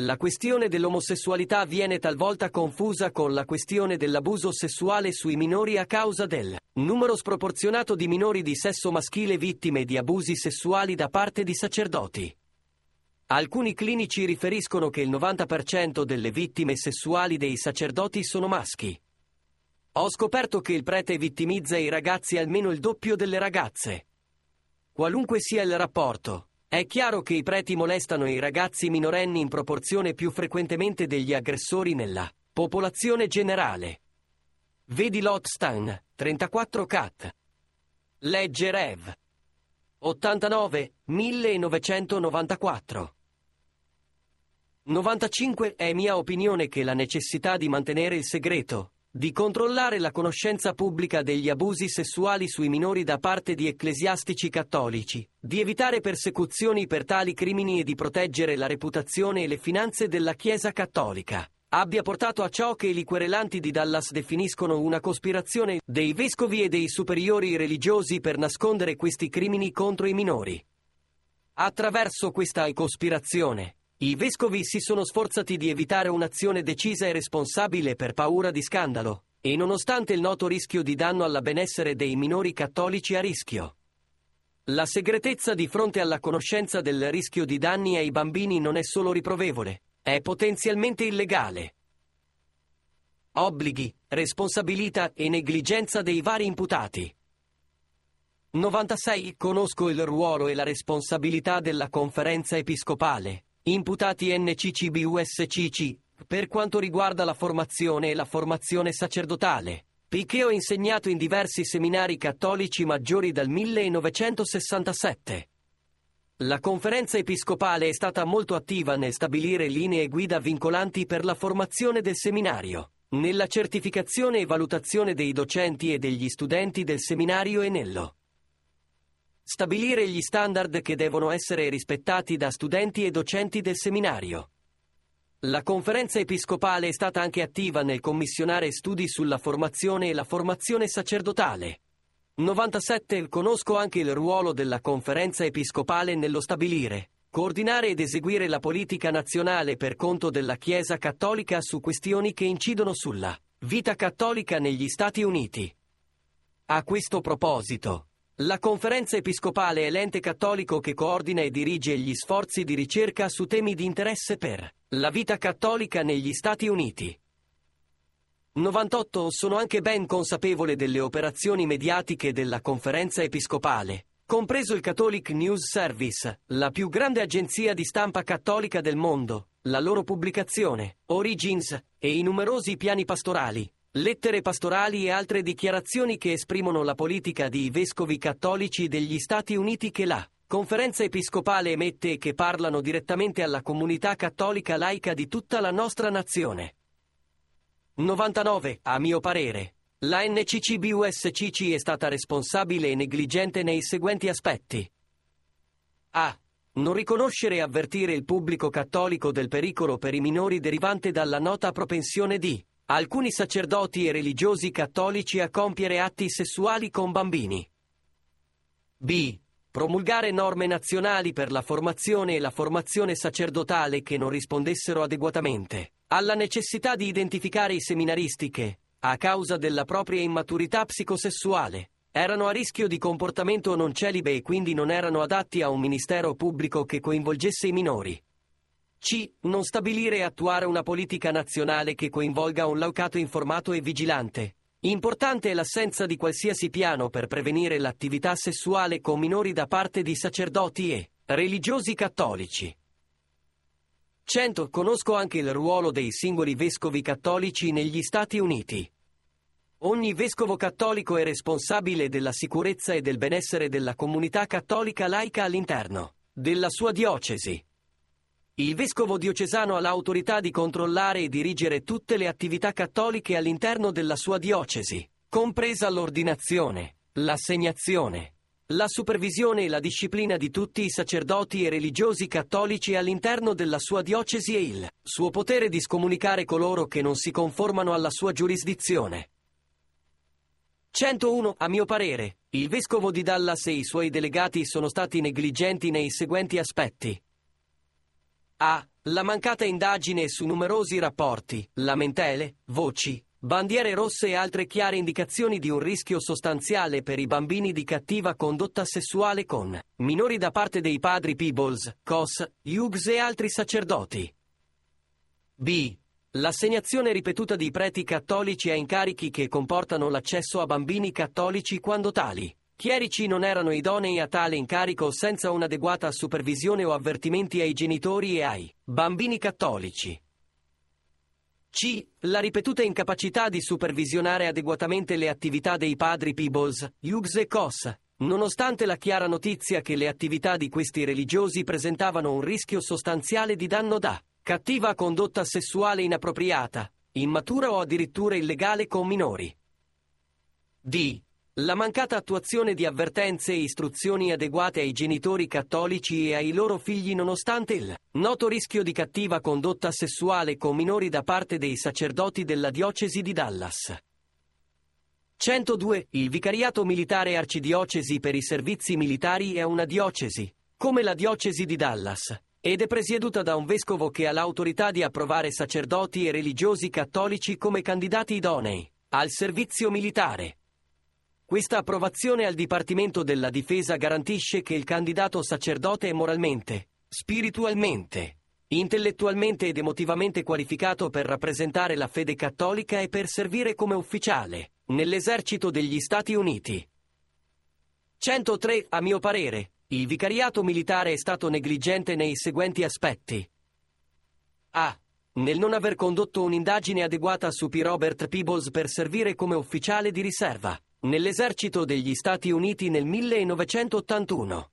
La questione dell'omosessualità viene talvolta confusa con la questione dell'abuso sessuale sui minori a causa del numero sproporzionato di minori di sesso maschile vittime di abusi sessuali da parte di sacerdoti. Alcuni clinici riferiscono che il 90% delle vittime sessuali dei sacerdoti sono maschi. Ho scoperto che il prete vittimizza i ragazzi almeno il doppio delle ragazze. Qualunque sia il rapporto, è chiaro che i preti molestano i ragazzi minorenni in proporzione più frequentemente degli aggressori nella popolazione generale. Vedi Lotstan, 34 cat. Legge Rev. 89, 1994. 95 è mia opinione che la necessità di mantenere il segreto, di controllare la conoscenza pubblica degli abusi sessuali sui minori da parte di ecclesiastici cattolici, di evitare persecuzioni per tali crimini e di proteggere la reputazione e le finanze della Chiesa cattolica, abbia portato a ciò che i querelanti di Dallas definiscono una cospirazione dei vescovi e dei superiori religiosi per nascondere questi crimini contro i minori. Attraverso questa cospirazione, i vescovi si sono sforzati di evitare un'azione decisa e responsabile per paura di scandalo, e nonostante il noto rischio di danno alla benessere dei minori cattolici a rischio. La segretezza di fronte alla conoscenza del rischio di danni ai bambini non è solo riprovevole, è potenzialmente illegale. Obblighi, responsabilità e negligenza dei vari imputati. 96. Conosco il ruolo e la responsabilità della Conferenza Episcopale. Imputati NCCBUSCC, per quanto riguarda la formazione e la formazione sacerdotale, poiché ho insegnato in diversi seminari cattolici maggiori dal 1967. La Conferenza Episcopale è stata molto attiva nel stabilire linee guida vincolanti per la formazione del seminario, nella certificazione e valutazione dei docenti e degli studenti del seminario e nello stabilire gli standard che devono essere rispettati da studenti e docenti del seminario. La Conferenza Episcopale è stata anche attiva nel commissionare studi sulla formazione e la formazione sacerdotale. 97. Conosco anche il ruolo della Conferenza Episcopale nello stabilire, coordinare ed eseguire la politica nazionale per conto della Chiesa Cattolica su questioni che incidono sulla vita cattolica negli Stati Uniti. A questo proposito, la Conferenza Episcopale è l'ente cattolico che coordina e dirige gli sforzi di ricerca su temi di interesse per la vita cattolica negli Stati Uniti. 98. Sono anche ben consapevole delle operazioni mediatiche della Conferenza Episcopale, compreso il Catholic News Service, la più grande agenzia di stampa cattolica del mondo, la loro pubblicazione, Origins, e i numerosi piani pastorali, lettere pastorali e altre dichiarazioni che esprimono la politica dei vescovi cattolici degli Stati Uniti che la Conferenza Episcopale emette e che parlano direttamente alla comunità cattolica laica di tutta la nostra nazione. 99. A mio parere, la NCCBUSCC è stata responsabile e negligente nei seguenti aspetti. A. Non riconoscere e avvertire il pubblico cattolico del pericolo per i minori derivante dalla nota propensione di alcuni sacerdoti e religiosi cattolici a compiere atti sessuali con bambini. B. Promulgare norme nazionali per la formazione e la formazione sacerdotale che non rispondessero adeguatamente alla necessità di identificare i seminaristi che, a causa della propria immaturità psicosessuale, erano a rischio di comportamento non celibe e quindi non erano adatti a un ministero pubblico che coinvolgesse i minori. C. Non stabilire e attuare una politica nazionale che coinvolga un laucato informato e vigilante. Importante è l'assenza di qualsiasi piano per prevenire l'attività sessuale con minori da parte di sacerdoti e religiosi cattolici. 100. Conosco anche il ruolo dei singoli vescovi cattolici negli Stati Uniti. Ogni vescovo cattolico è responsabile della sicurezza e del benessere della comunità cattolica laica all'interno della sua diocesi. Il vescovo diocesano ha l'autorità di controllare e dirigere tutte le attività cattoliche all'interno della sua diocesi, compresa l'ordinazione, l'assegnazione, la supervisione e la disciplina di tutti i sacerdoti e religiosi cattolici all'interno della sua diocesi e il suo potere di scomunicare coloro che non si conformano alla sua giurisdizione. 101. A mio parere, il vescovo di Dallas e i suoi delegati sono stati negligenti nei seguenti aspetti. A. La mancata indagine su numerosi rapporti, lamentele, voci, bandiere rosse e altre chiare indicazioni di un rischio sostanziale per i bambini di cattiva condotta sessuale con minori da parte dei padri Peebles, Kos, Hughes e altri sacerdoti. B. L'assegnazione ripetuta di preti cattolici a incarichi che comportano l'accesso a bambini cattolici quando tali chierici non erano idonei a tale incarico senza un'adeguata supervisione o avvertimenti ai genitori e ai bambini cattolici. C. La ripetuta incapacità di supervisionare adeguatamente le attività dei padri Peebles, Hughes e Kos, nonostante la chiara notizia che le attività di questi religiosi presentavano un rischio sostanziale di danno da cattiva condotta sessuale inappropriata, immatura o addirittura illegale con minori. D. La mancata attuazione di avvertenze e istruzioni adeguate ai genitori cattolici e ai loro figli nonostante il noto rischio di cattiva condotta sessuale con minori da parte dei sacerdoti della diocesi di Dallas. 102. Il vicariato militare arcidiocesi per i servizi militari è una diocesi, come la diocesi di Dallas, ed è presieduta da un vescovo che ha l'autorità di approvare sacerdoti e religiosi cattolici come candidati idonei al servizio militare. Questa approvazione al Dipartimento della Difesa garantisce che il candidato sacerdote è moralmente, spiritualmente, intellettualmente ed emotivamente qualificato per rappresentare la fede cattolica e per servire come ufficiale nell'esercito degli Stati Uniti. 103. A mio parere, il vicariato militare è stato negligente nei seguenti aspetti. A. Nel non aver condotto un'indagine adeguata su P. Robert Peebles per servire come ufficiale di riserva nell'esercito degli Stati Uniti nel 1981.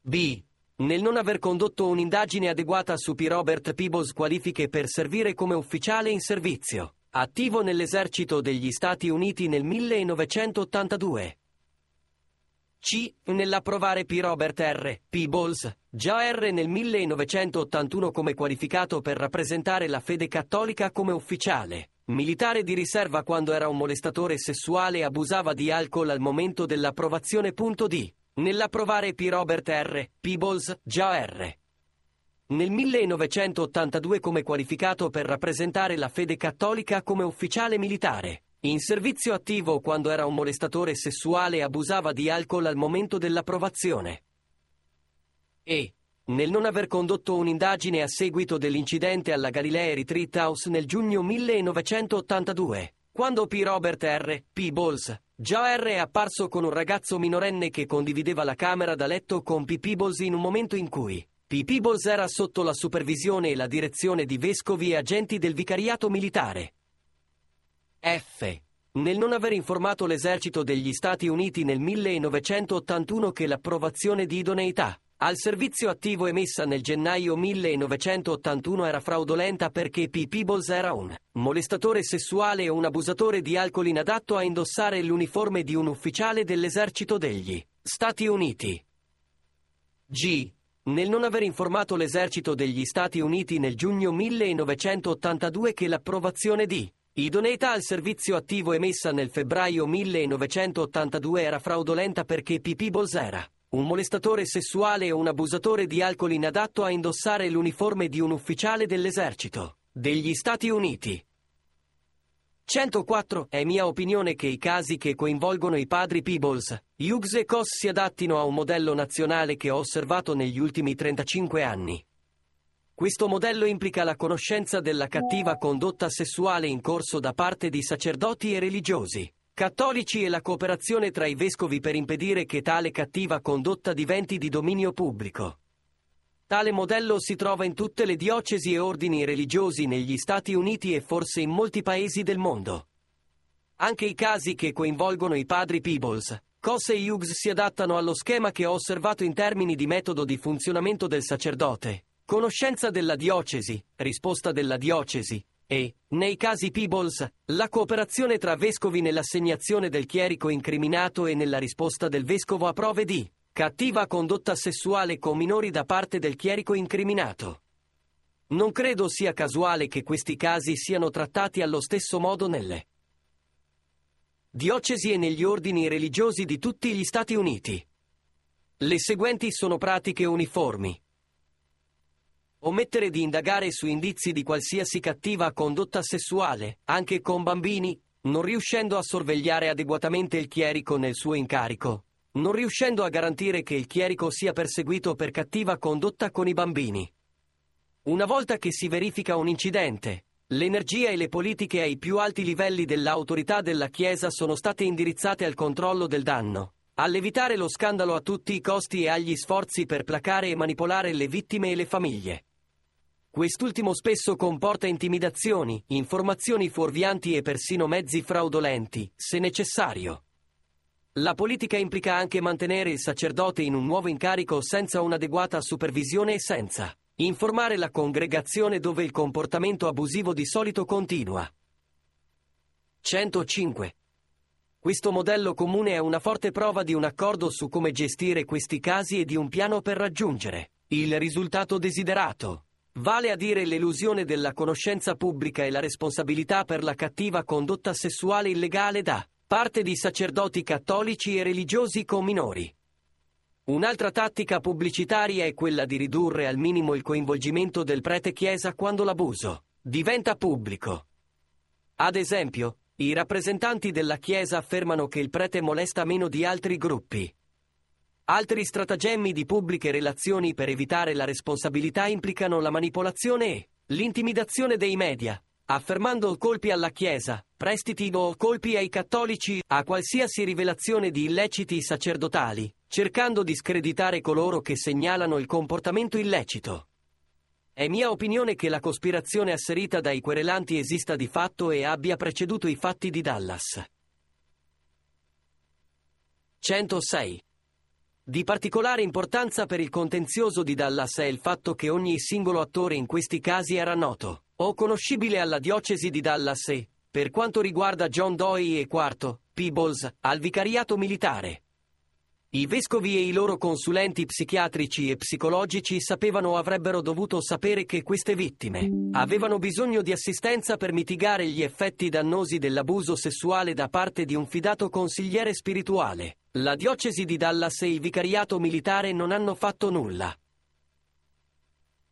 B. Nel non aver condotto un'indagine adeguata su P. Robert Peebles qualifiche per servire come ufficiale in servizio attivo nell'esercito degli Stati Uniti nel 1982. C. Nell'approvare P. Robert R. Peebles, già R. nel 1981 come qualificato per rappresentare la fede cattolica come ufficiale militare di riserva quando era un molestatore sessuale e abusava di alcol al momento dell'approvazione. D. Nell'approvare P. Robert R. Peebles, già R. nel 1982 come qualificato per rappresentare la fede cattolica come ufficiale militare in servizio attivo quando era un molestatore sessuale e abusava di alcol al momento dell'approvazione. E. Nel non aver condotto un'indagine a seguito dell'incidente alla Galilea Retreat House nel giugno 1982, quando P. Robert R. Peebles, già R. è apparso con un ragazzo minorenne che condivideva la camera da letto con P. Peebles in un momento in cui P. Peebles era sotto la supervisione e la direzione di vescovi e agenti del vicariato militare. F. Nel non aver informato l'esercito degli Stati Uniti nel 1981 che l'approvazione di idoneità al servizio attivo emessa nel gennaio 1981 era fraudolenta perché P. Peebles era un molestatore sessuale e un abusatore di alcol inadatto a indossare l'uniforme di un ufficiale dell'esercito degli Stati Uniti. G. Nel non aver informato l'esercito degli Stati Uniti nel giugno 1982 che l'approvazione di idoneità al servizio attivo emessa nel febbraio 1982 era fraudolenta perché P. Peebles era un molestatore sessuale e un abusatore di alcol inadatto a indossare l'uniforme di un ufficiale dell'esercito degli Stati Uniti. 104. È mia opinione che i casi che coinvolgono i padri Peebles, Hughes e Kos si adattino a un modello nazionale che ho osservato negli ultimi 35 anni. Questo modello implica la conoscenza della cattiva condotta sessuale in corso da parte di sacerdoti e religiosi cattolici e la cooperazione tra i vescovi per impedire che tale cattiva condotta diventi di dominio pubblico. Tale modello si trova in tutte le diocesi e ordini religiosi negli Stati Uniti e forse in molti paesi del mondo. Anche i casi che coinvolgono i padri Peebles, Kos e Hughes si adattano allo schema che ho osservato in termini di metodo di funzionamento del sacerdote, conoscenza della diocesi, risposta della diocesi, e, nei casi Peebles, la cooperazione tra vescovi nell'assegnazione del chierico incriminato e nella risposta del vescovo a prove di cattiva condotta sessuale con minori da parte del chierico incriminato. Non credo sia casuale che questi casi siano trattati allo stesso modo nelle diocesi e negli ordini religiosi di tutti gli Stati Uniti. Le seguenti sono pratiche uniformi. Omettere di indagare su indizi di qualsiasi cattiva condotta sessuale, anche con bambini, non riuscendo a sorvegliare adeguatamente il chierico nel suo incarico, non riuscendo a garantire che il chierico sia perseguito per cattiva condotta con i bambini. Una volta che si verifica un incidente, L'energia e le politiche ai più alti livelli dell'autorità della Chiesa sono state indirizzate al controllo del danno, all'evitare lo scandalo a tutti i costi e agli sforzi per placare e manipolare le vittime e le famiglie. Quest'ultimo spesso comporta intimidazioni, informazioni fuorvianti e persino mezzi fraudolenti, se necessario. La politica implica anche mantenere il sacerdote in un nuovo incarico senza un'adeguata supervisione e senza informare la congregazione, dove il comportamento abusivo di solito continua. 105. Questo modello comune è una forte prova di un accordo su come gestire questi casi e di un piano per raggiungere il risultato desiderato. Vale a dire l'elusione della conoscenza pubblica e la responsabilità per la cattiva condotta sessuale illegale da parte di sacerdoti cattolici e religiosi con minori. Un'altra tattica pubblicitaria è quella di ridurre al minimo il coinvolgimento del prete chiesa quando l'abuso diventa pubblico. Ad esempio, i rappresentanti della chiesa affermano che il prete molesta meno di altri gruppi. Altri stratagemmi di pubbliche relazioni per evitare la responsabilità implicano la manipolazione e l'intimidazione dei media, affermando colpi alla Chiesa, prestiti o colpi ai cattolici, a qualsiasi rivelazione di illeciti sacerdotali, cercando di screditare coloro che segnalano il comportamento illecito. È mia opinione che la cospirazione asserita dai querelanti esista di fatto e abbia preceduto i fatti di Dallas. 106. Di particolare importanza per il contenzioso di Dallas è il fatto che ogni singolo attore in questi casi era noto o conoscibile alla diocesi di Dallas e, per quanto riguarda John Doe e IV, Peebles, al vicariato militare. I vescovi e i loro consulenti psichiatrici e psicologici sapevano o avrebbero dovuto sapere che queste vittime avevano bisogno di assistenza per mitigare gli effetti dannosi dell'abuso sessuale da parte di un fidato consigliere spirituale. La diocesi di Dallas e il vicariato militare non hanno fatto nulla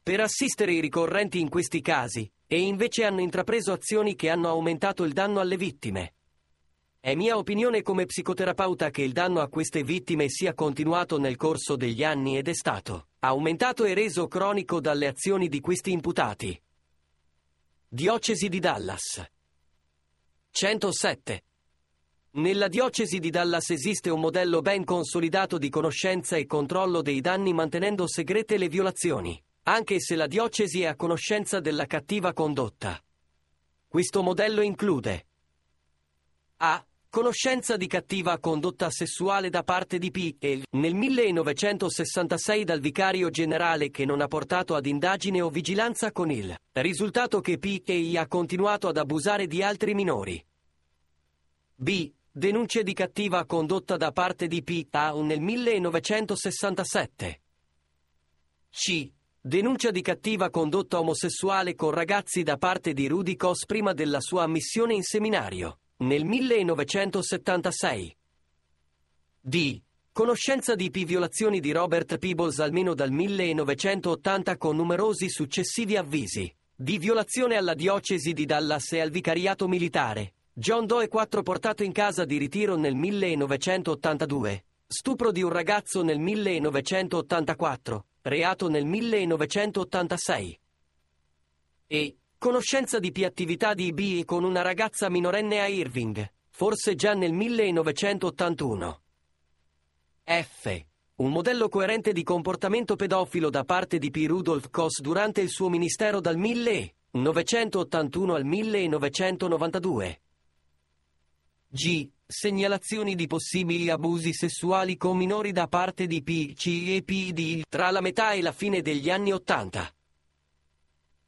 per assistere i ricorrenti in questi casi, e invece hanno intrapreso azioni che hanno aumentato il danno alle vittime. È mia opinione come psicoterapeuta che il danno a queste vittime sia continuato nel corso degli anni ed è stato aumentato e reso cronico dalle azioni di questi imputati. Diocesi di Dallas. 107. Nella diocesi di Dallas esiste un modello ben consolidato di conoscenza e controllo dei danni, mantenendo segrete le violazioni, anche se la diocesi è a conoscenza della cattiva condotta. Questo modello include: a. Conoscenza di cattiva condotta sessuale da parte di P.L. nel 1966 dal vicario generale, che non ha portato ad indagine o vigilanza, con il risultato che P.L. ha continuato ad abusare di altri minori. B. Denunce di cattiva condotta da parte di P.A.U. nel 1967. C. Denuncia di cattiva condotta omosessuale con ragazzi da parte di Rudy Kos prima della sua ammissione in seminario, nel 1976. D. Conoscenza di violazioni di Robert Peebles almeno dal 1980, con numerosi successivi avvisi di violazione alla diocesi di Dallas e al vicariato militare. John Doe 4 portato in casa di ritiro nel 1982, stupro di un ragazzo nel 1984, reato nel 1986. E. Conoscenza di attività di IB con una ragazza minorenne a Irving, forse già nel 1981. F. Un modello coerente di comportamento pedofilo da parte di P. Rudolph Kos durante il suo ministero dal 1981 al 1992. G. Segnalazioni di possibili abusi sessuali con minori da parte di PC e PD tra la metà e la fine degli anni 80.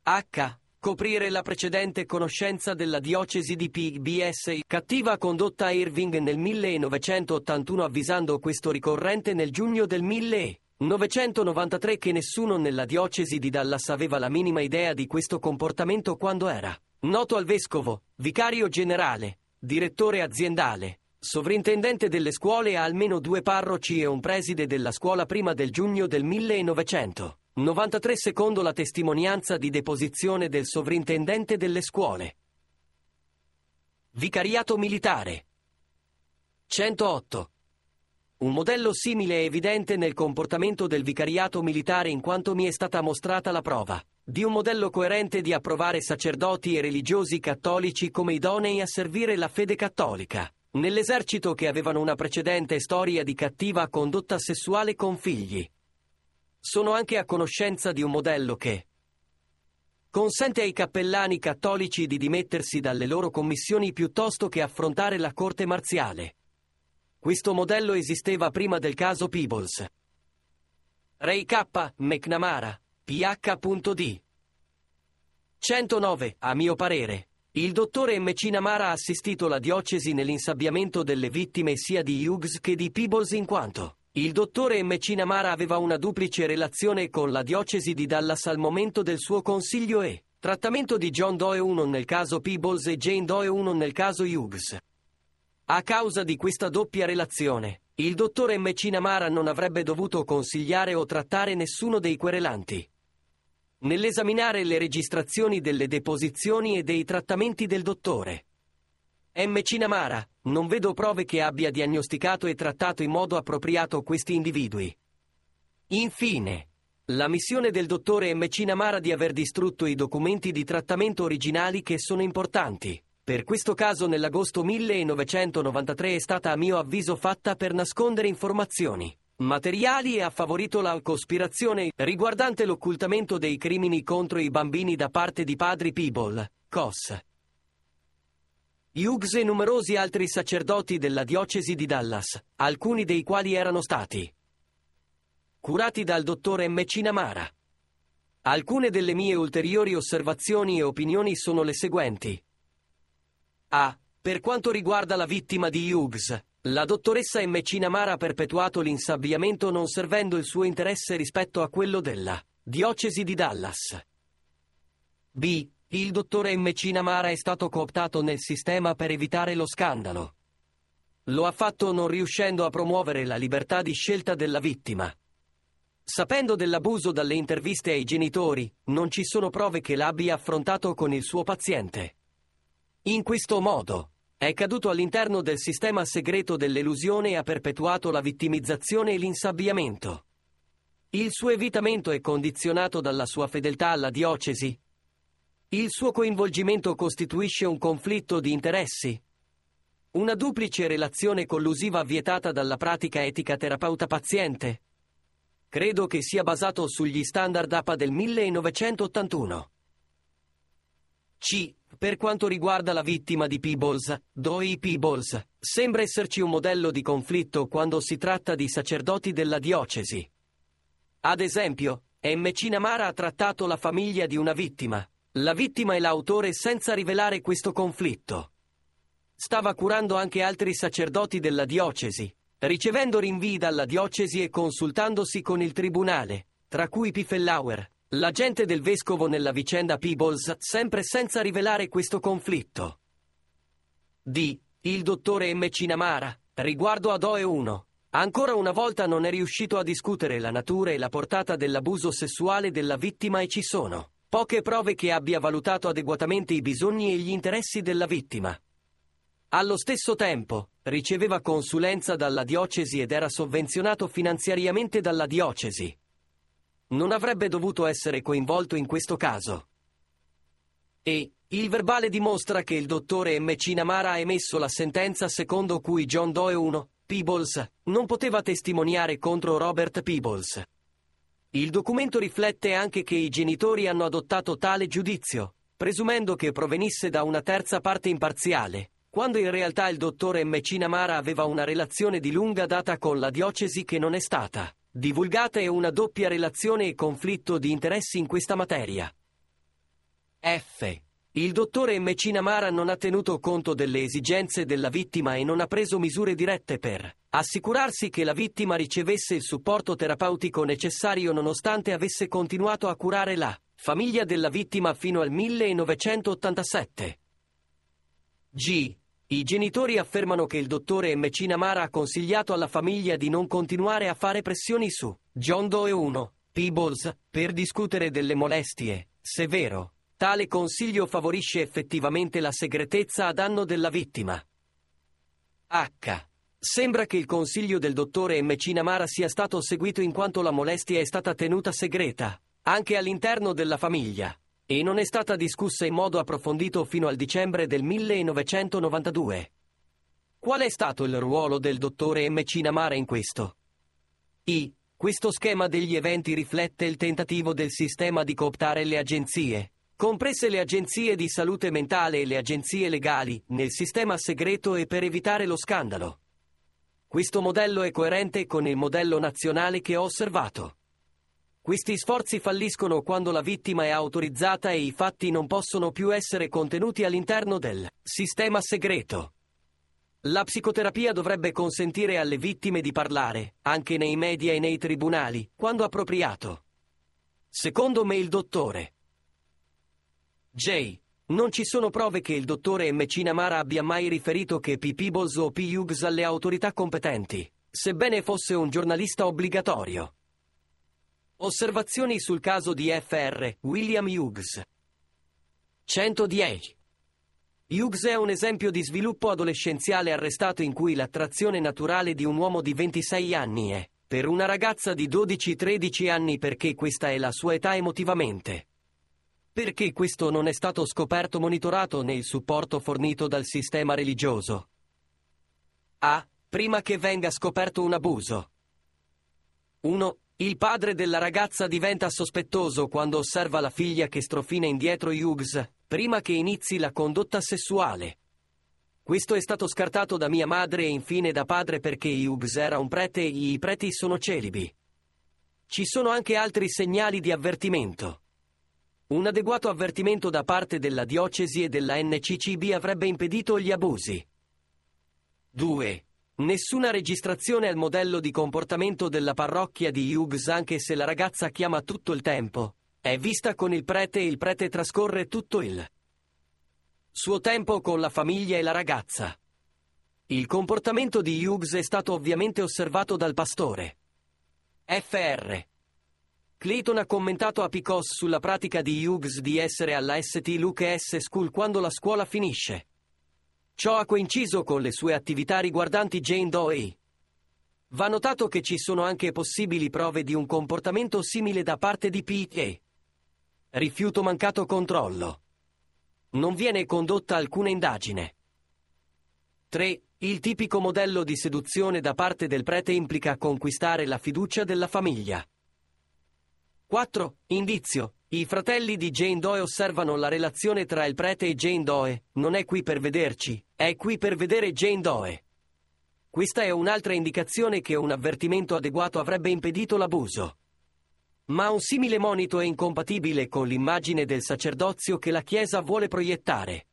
H. Coprire la precedente conoscenza della diocesi di PBS cattiva condotta a Irving nel 1981, avvisando questo ricorrente nel giugno del 1993 che nessuno nella diocesi di Dallas aveva la minima idea di questo comportamento quando era noto al vescovo, vicario generale, direttore aziendale, sovrintendente delle scuole, a almeno 2 parroci e un preside della scuola prima del giugno del 1993, secondo la testimonianza di deposizione del sovrintendente delle scuole. Vicariato militare. 108. Un modello simile è evidente nel comportamento del vicariato militare, in quanto mi è stata mostrata la prova di un modello coerente di approvare sacerdoti e religiosi cattolici come idonei a servire la fede cattolica, nell'esercito che avevano una precedente storia di cattiva condotta sessuale con figli. Sono anche a conoscenza di un modello che consente ai cappellani cattolici di dimettersi dalle loro commissioni piuttosto che affrontare la corte marziale. Questo modello esisteva prima del caso Peebles. Ray K. McNamara, Ph.D. 109. A mio parere, il dottore McNamara ha assistito la diocesi nell'insabbiamento delle vittime sia di Hughes che di Peebles in quanto il dottore McNamara aveva una duplice relazione con la diocesi di Dallas al momento del suo consiglio e trattamento di John Doe 1 nel caso Peebles e Jane Doe 1 nel caso Hughes. A causa di questa doppia relazione, il dottore McNamara non avrebbe dovuto consigliare o trattare nessuno dei querelanti. Nell'esaminare le registrazioni delle deposizioni e dei trattamenti del dottore McNamara, non vedo prove che abbia diagnosticato e trattato in modo appropriato questi individui. Infine, la missione del dottore McNamara di aver distrutto i documenti di trattamento originali che sono importanti per questo caso nell'agosto 1993 è stata a mio avviso fatta per nascondere informazioni materiali e ha favorito la cospirazione riguardante l'occultamento dei crimini contro i bambini da parte di padri Peebles, Kos, Hughes e numerosi altri sacerdoti della diocesi di Dallas, alcuni dei quali erano stati curati dal dottore McNamara. Alcune delle mie ulteriori osservazioni e opinioni sono le seguenti. A. Per quanto riguarda la vittima di Hughes, la dottoressa McNamara ha perpetuato l'insabbiamento non servendo il suo interesse rispetto a quello della diocesi di Dallas. B. Il dottore McNamara è stato cooptato nel sistema per evitare lo scandalo. Lo ha fatto non riuscendo a promuovere la libertà di scelta della vittima. Sapendo dell'abuso dalle interviste ai genitori, non ci sono prove che l'abbia affrontato con il suo paziente. In questo modo è caduto all'interno del sistema segreto dell'elusione e ha perpetuato la vittimizzazione e l'insabbiamento. Il suo evitamento è condizionato dalla sua fedeltà alla diocesi. Il suo coinvolgimento costituisce un conflitto di interessi. Una duplice relazione collusiva vietata dalla pratica etica terapeuta-paziente. Credo che sia basato sugli standard APA del 1981. C. Per quanto riguarda la vittima di Peebles, Doe Peebles, sembra esserci un modello di conflitto quando si tratta di sacerdoti della diocesi. Ad esempio, McNamara ha trattato la famiglia di una vittima, la vittima e l'autore senza rivelare questo conflitto. Stava curando anche altri sacerdoti della diocesi, ricevendo rinvii dalla diocesi e consultandosi con il tribunale, tra cui Pfellauer, l'agente del vescovo nella vicenda Peebles, sempre senza rivelare questo conflitto. D. Il dottore McNamara, riguardo a Doe 1, ancora una volta non è riuscito a discutere la natura e la portata dell'abuso sessuale della vittima e ci sono poche prove che abbia valutato adeguatamente i bisogni e gli interessi della vittima. Allo stesso tempo, riceveva consulenza dalla diocesi ed era sovvenzionato finanziariamente dalla diocesi. Non avrebbe dovuto essere coinvolto in questo caso. E il verbale dimostra che il dottore McNamara ha emesso la sentenza secondo cui John Doe 1, Peebles, non poteva testimoniare contro Robert Peebles. Il documento riflette anche che i genitori hanno adottato tale giudizio, presumendo che provenisse da una terza parte imparziale, quando in realtà il dottore McNamara aveva una relazione di lunga data con la diocesi che non è stata divulgata è una doppia relazione e conflitto di interessi in questa materia. F. Il dottore McNamara non ha tenuto conto delle esigenze della vittima e non ha preso misure dirette per assicurarsi che la vittima ricevesse il supporto terapeutico necessario nonostante avesse continuato a curare la famiglia della vittima fino al 1987. G. I genitori affermano che il dottore McNamara ha consigliato alla famiglia di non continuare a fare pressioni su John Doe 1, Peebles, per discutere delle molestie. Se vero, tale consiglio favorisce effettivamente la segretezza a danno della vittima. H. Sembra che il consiglio del dottore McNamara sia stato seguito in quanto la molestia è stata tenuta segreta, anche all'interno della famiglia, e non è stata discussa in modo approfondito fino al dicembre del 1992. Qual è stato il ruolo del dottore M. Cinnamara in questo? Questo schema degli eventi riflette il tentativo del sistema di cooptare le agenzie, comprese le agenzie di salute mentale e le agenzie legali, nel sistema segreto e per evitare lo scandalo. Questo modello è coerente con il modello nazionale che ho osservato. Questi sforzi falliscono quando la vittima è autorizzata e i fatti non possono più essere contenuti all'interno del sistema segreto. La psicoterapia dovrebbe consentire alle vittime di parlare, anche nei media e nei tribunali, quando appropriato. Secondo me il dottore J. Non ci sono prove che il dottore M. Cinnamara abbia mai riferito che P. Peebles o P. Hughes alle autorità competenti, sebbene fosse un giornalista obbligatorio. Osservazioni sul caso di Fr. William Hughes. 110. Hughes è un esempio di sviluppo adolescenziale arrestato in cui l'attrazione naturale di un uomo di 26 anni è per una ragazza di 12-13 anni perché questa è la sua età emotivamente. Perché questo non è stato scoperto monitorato nel supporto fornito dal sistema religioso? A. Prima che venga scoperto un abuso. 1. Il padre della ragazza diventa sospettoso quando osserva la figlia che strofina indietro Hughes, prima che inizi la condotta sessuale. Questo è stato scartato da mia madre e infine da padre perché Hughes era un prete e i preti sono celibi. Ci sono anche altri segnali di avvertimento. Un adeguato avvertimento da parte della diocesi e della NCCB avrebbe impedito gli abusi. 2. Nessuna registrazione al modello di comportamento della parrocchia di Hughes anche se la ragazza chiama tutto il tempo, è vista con il prete e il prete trascorre tutto il suo tempo con la famiglia e la ragazza. Il comportamento di Hughes è stato ovviamente osservato dal pastore. Fr. Clayton ha commentato a Picos sulla pratica di Hughes di essere alla St. Luke S. School quando la scuola finisce. Ciò ha coinciso con le sue attività riguardanti Jane Doe 1. Va notato che ci sono anche possibili prove di un comportamento simile da parte di P.E. Rifiuto mancato controllo. Non viene condotta alcuna indagine. 3. Il tipico modello di seduzione da parte del prete implica conquistare la fiducia della famiglia. 4. Indizio. I fratelli di Jane Doe osservano la relazione tra il prete e Jane Doe, non è qui per vederci, è qui per vedere Jane Doe. Questa è un'altra indicazione che un avvertimento adeguato avrebbe impedito l'abuso. Ma un simile monito è incompatibile con l'immagine del sacerdozio che la Chiesa vuole proiettare.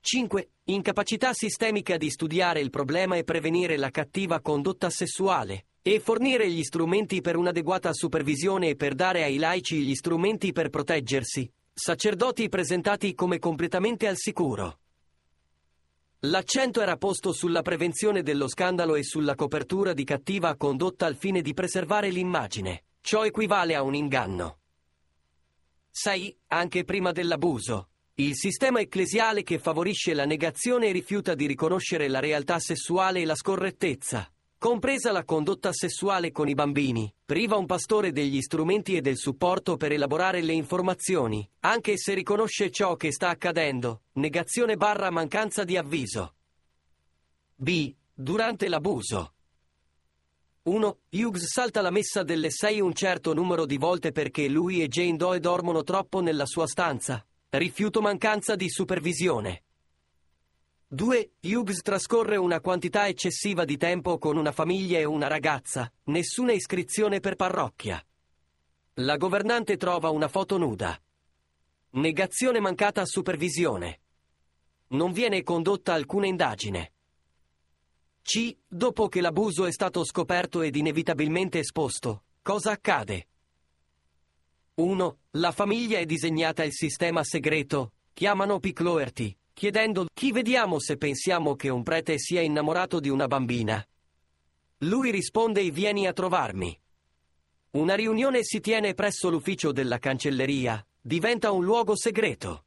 5. Incapacità sistemica di studiare il problema e prevenire la cattiva condotta sessuale. E fornire gli strumenti per un'adeguata supervisione e per dare ai laici gli strumenti per proteggersi, sacerdoti presentati come completamente al sicuro. L'accento era posto sulla prevenzione dello scandalo e sulla copertura di cattiva condotta al fine di preservare l'immagine. Ciò equivale a un inganno. 6. Anche prima dell'abuso. Il sistema ecclesiale che favorisce la negazione e rifiuta di riconoscere la realtà sessuale e la scorrettezza, compresa la condotta sessuale con i bambini, priva un pastore degli strumenti e del supporto per elaborare le informazioni, anche se riconosce ciò che sta accadendo, negazione / mancanza di avviso. B. Durante l'abuso. 1. Hughes salta la messa delle 6 un certo numero di volte perché lui e Jane Doe dormono troppo nella sua stanza, rifiuto mancanza di supervisione. 2. Hughes trascorre una quantità eccessiva di tempo con una famiglia e una ragazza, nessuna iscrizione per parrocchia. La governante trova una foto nuda. Negazione mancata supervisione. Non viene condotta alcuna indagine. C. Dopo che l'abuso è stato scoperto ed inevitabilmente esposto, cosa accade? 1. La famiglia è disegnata il sistema segreto, chiamano P. Cloherty, chiedendo chi vediamo se pensiamo che un prete sia innamorato di una bambina. Lui risponde: vieni a trovarmi. Una riunione si tiene presso l'ufficio della cancelleria, diventa un luogo segreto.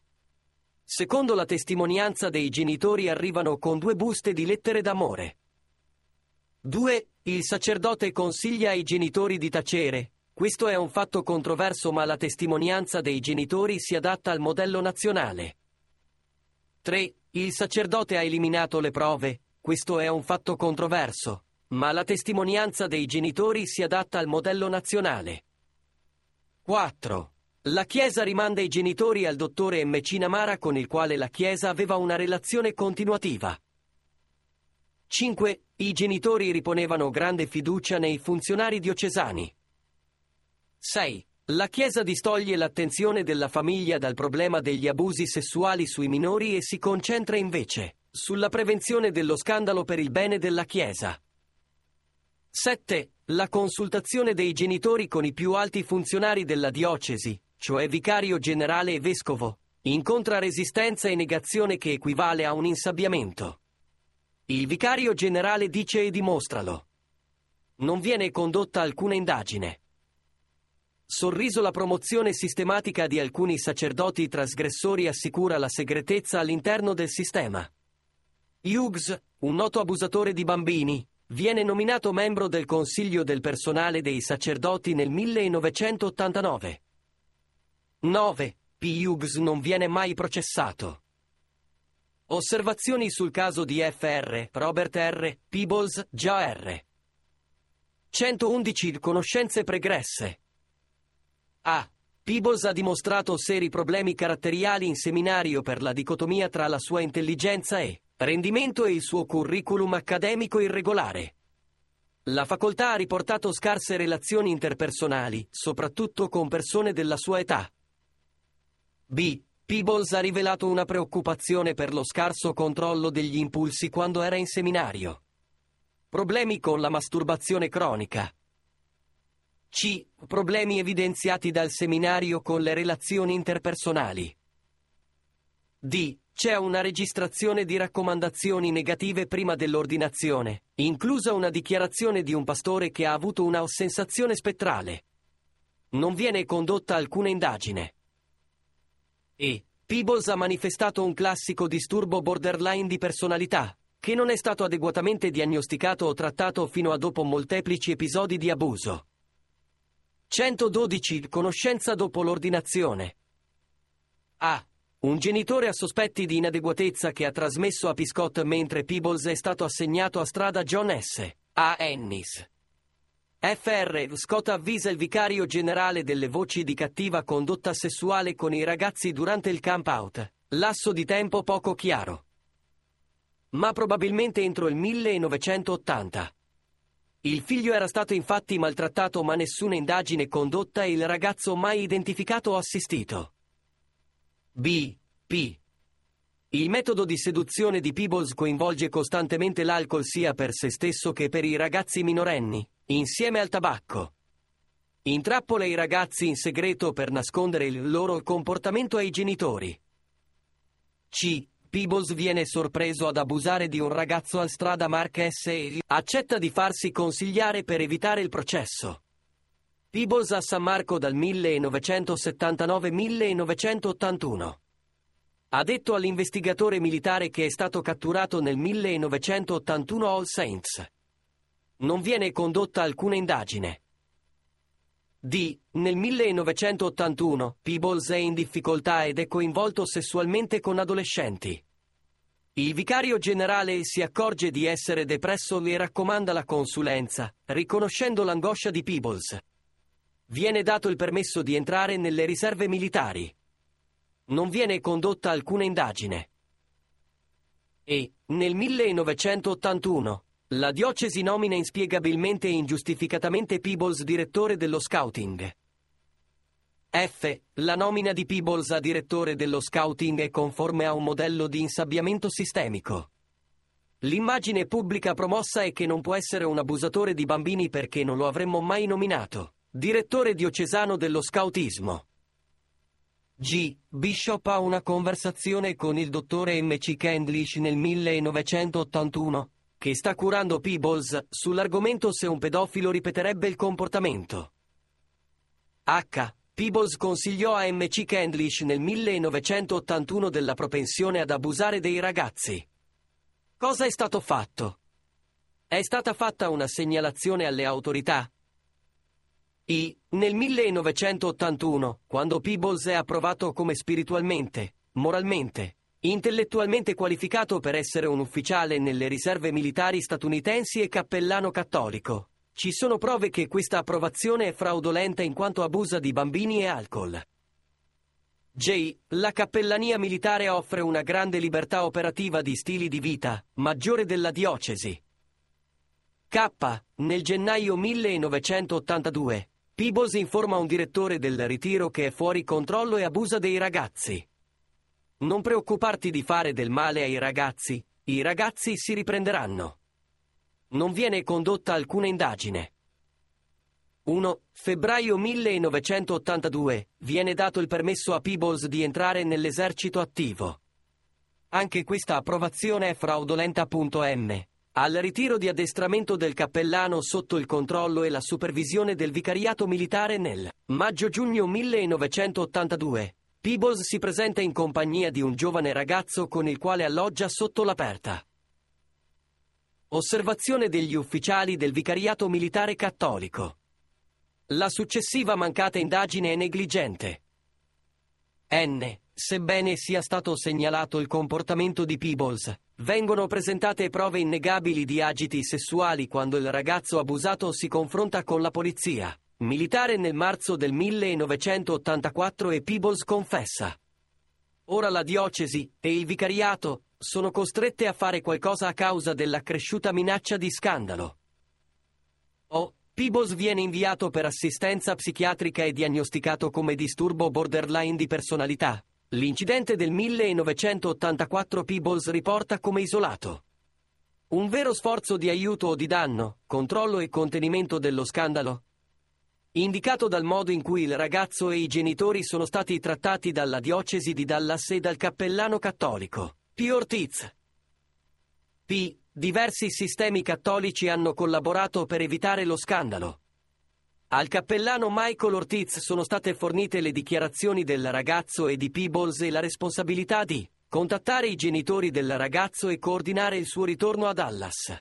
Secondo la testimonianza dei genitori arrivano con 2 buste di lettere d'amore. 2. Il sacerdote consiglia ai genitori di tacere, Questo è un fatto controverso, ma la testimonianza dei genitori si adatta al modello nazionale. 3. Il sacerdote ha eliminato le prove. Questo è un fatto controverso, ma la testimonianza dei genitori si adatta al modello nazionale. 4. La Chiesa rimanda i genitori al dottore M. Cinnamara, con il quale la Chiesa aveva una relazione continuativa. 5. I genitori riponevano grande fiducia nei funzionari diocesani. 6. La Chiesa distoglie l'attenzione della famiglia dal problema degli abusi sessuali sui minori e si concentra invece sulla prevenzione dello scandalo per il bene della Chiesa. 7. La consultazione dei genitori con i più alti funzionari della diocesi, cioè vicario generale e vescovo, incontra resistenza e negazione che equivale a un insabbiamento. Il vicario generale dice: e dimostralo. Non viene condotta alcuna indagine. Sorriso. La promozione sistematica di alcuni sacerdoti trasgressori assicura la segretezza all'interno del sistema. Hughes, un noto abusatore di bambini, viene nominato membro del Consiglio del Personale dei Sacerdoti nel 1989. 9. P. Hughes non viene mai processato. Osservazioni sul caso di Fr. Robert R. Peebles, già R. 111. Conoscenze pregresse. A. Peebles ha dimostrato seri problemi caratteriali in seminario per la dicotomia tra la sua intelligenza e rendimento e il suo curriculum accademico irregolare. La facoltà ha riportato scarse relazioni interpersonali, soprattutto con persone della sua età. B. Peebles ha rivelato una preoccupazione per lo scarso controllo degli impulsi quando era in seminario. Problemi con la masturbazione cronica. C. Problemi evidenziati dal seminario con le relazioni interpersonali. D. C'è una registrazione di raccomandazioni negative prima dell'ordinazione, inclusa una dichiarazione di un pastore che ha avuto una ossensazione spettrale. Non viene condotta alcuna indagine. E. Peebles ha manifestato un classico disturbo borderline di personalità, che non è stato adeguatamente diagnosticato o trattato fino a dopo molteplici episodi di abuso. 112. Conoscenza dopo l'ordinazione. A. Un genitore ha sospetti di inadeguatezza che ha trasmesso a Piscott, mentre Peebles è stato assegnato a strada John S. A. Ennis. Fr. Scott avvisa il vicario generale delle voci di cattiva condotta sessuale con i ragazzi durante il camp out, lasso di tempo poco chiaro, ma probabilmente entro il 1980. Il figlio era stato infatti maltrattato, ma nessuna indagine condotta e il ragazzo mai identificato o assistito. B. P. Il metodo di seduzione di Peebles coinvolge costantemente l'alcol sia per se stesso che per i ragazzi minorenni, insieme al tabacco. Intrappola i ragazzi in segreto per nascondere il loro comportamento ai genitori. C. Peebles viene sorpreso ad abusare di un ragazzo al strada Mark S. e accetta di farsi consigliare per evitare il processo. Peebles a San Marco dal 1979-1981. Ha detto all'investigatore militare che è stato catturato nel 1981 a All Saints. Non viene condotta alcuna indagine. D. Nel 1981 Peebles è in difficoltà ed è coinvolto sessualmente con adolescenti. Il vicario generale si accorge di essere depresso e raccomanda la consulenza, riconoscendo l'angoscia di Peebles. Viene dato il permesso di entrare nelle riserve militari. Non viene condotta alcuna indagine. E, nel 1981, la diocesi nomina inspiegabilmente e ingiustificatamente Peebles direttore dello scouting. F. La nomina di Peebles a direttore dello scouting è conforme a un modello di insabbiamento sistemico. L'immagine pubblica promossa è che non può essere un abusatore di bambini perché non lo avremmo mai nominato direttore diocesano dello scautismo. G. Bishop ha una conversazione con il dottore M.C. Candlish nel 1981, che sta curando Peebles, sull'argomento se un pedofilo ripeterebbe il comportamento. H. Peebles consigliò a M.C. Candlish nel 1981 della propensione ad abusare dei ragazzi. Cosa è stato fatto? È stata fatta una segnalazione alle autorità? I. Nel 1981, quando Peebles è approvato come spiritualmente, moralmente, intellettualmente qualificato per essere un ufficiale nelle riserve militari statunitensi e cappellano cattolico, ci sono prove che questa approvazione è fraudolenta in quanto abusa di bambini e alcol. J. La cappellania militare offre una grande libertà operativa di stili di vita, maggiore della diocesi. K. Nel gennaio 1982, Peebles informa un direttore del ritiro che è fuori controllo e abusa dei ragazzi. Non preoccuparti di fare del male ai ragazzi, i ragazzi si riprenderanno. Non viene condotta alcuna indagine. 1. Febbraio 1982, viene dato il permesso a Peebles di entrare nell'esercito attivo. Anche questa approvazione è fraudolenta. M. Al ritiro di addestramento del cappellano sotto il controllo e la supervisione del vicariato militare nel maggio-giugno 1982, Peebles si presenta in compagnia di un giovane ragazzo con il quale alloggia sotto l'aperta. Osservazione degli ufficiali del vicariato militare cattolico. La successiva mancata indagine è negligente. N. Sebbene sia stato segnalato il comportamento di Peebles, vengono presentate prove innegabili di agiti sessuali quando il ragazzo abusato si confronta con la polizia militare nel marzo del 1984 e Peebles confessa. Ora la diocesi e il vicariato sono costrette a fare qualcosa a causa dell'accresciuta minaccia di scandalo. O. Peebles viene inviato per assistenza psichiatrica e diagnosticato come disturbo borderline di personalità. L'incidente del 1984 Peebles riporta come isolato. Un vero sforzo di aiuto o di danno, controllo e contenimento dello scandalo? Indicato dal modo in cui il ragazzo e i genitori sono stati trattati dalla diocesi di Dallas e dal cappellano cattolico P. Ortiz. P. Diversi sistemi cattolici hanno collaborato per evitare lo scandalo. Al cappellano Michael Ortiz sono state fornite le dichiarazioni del ragazzo e di Peebles e la responsabilità di contattare i genitori del ragazzo e coordinare il suo ritorno a Dallas.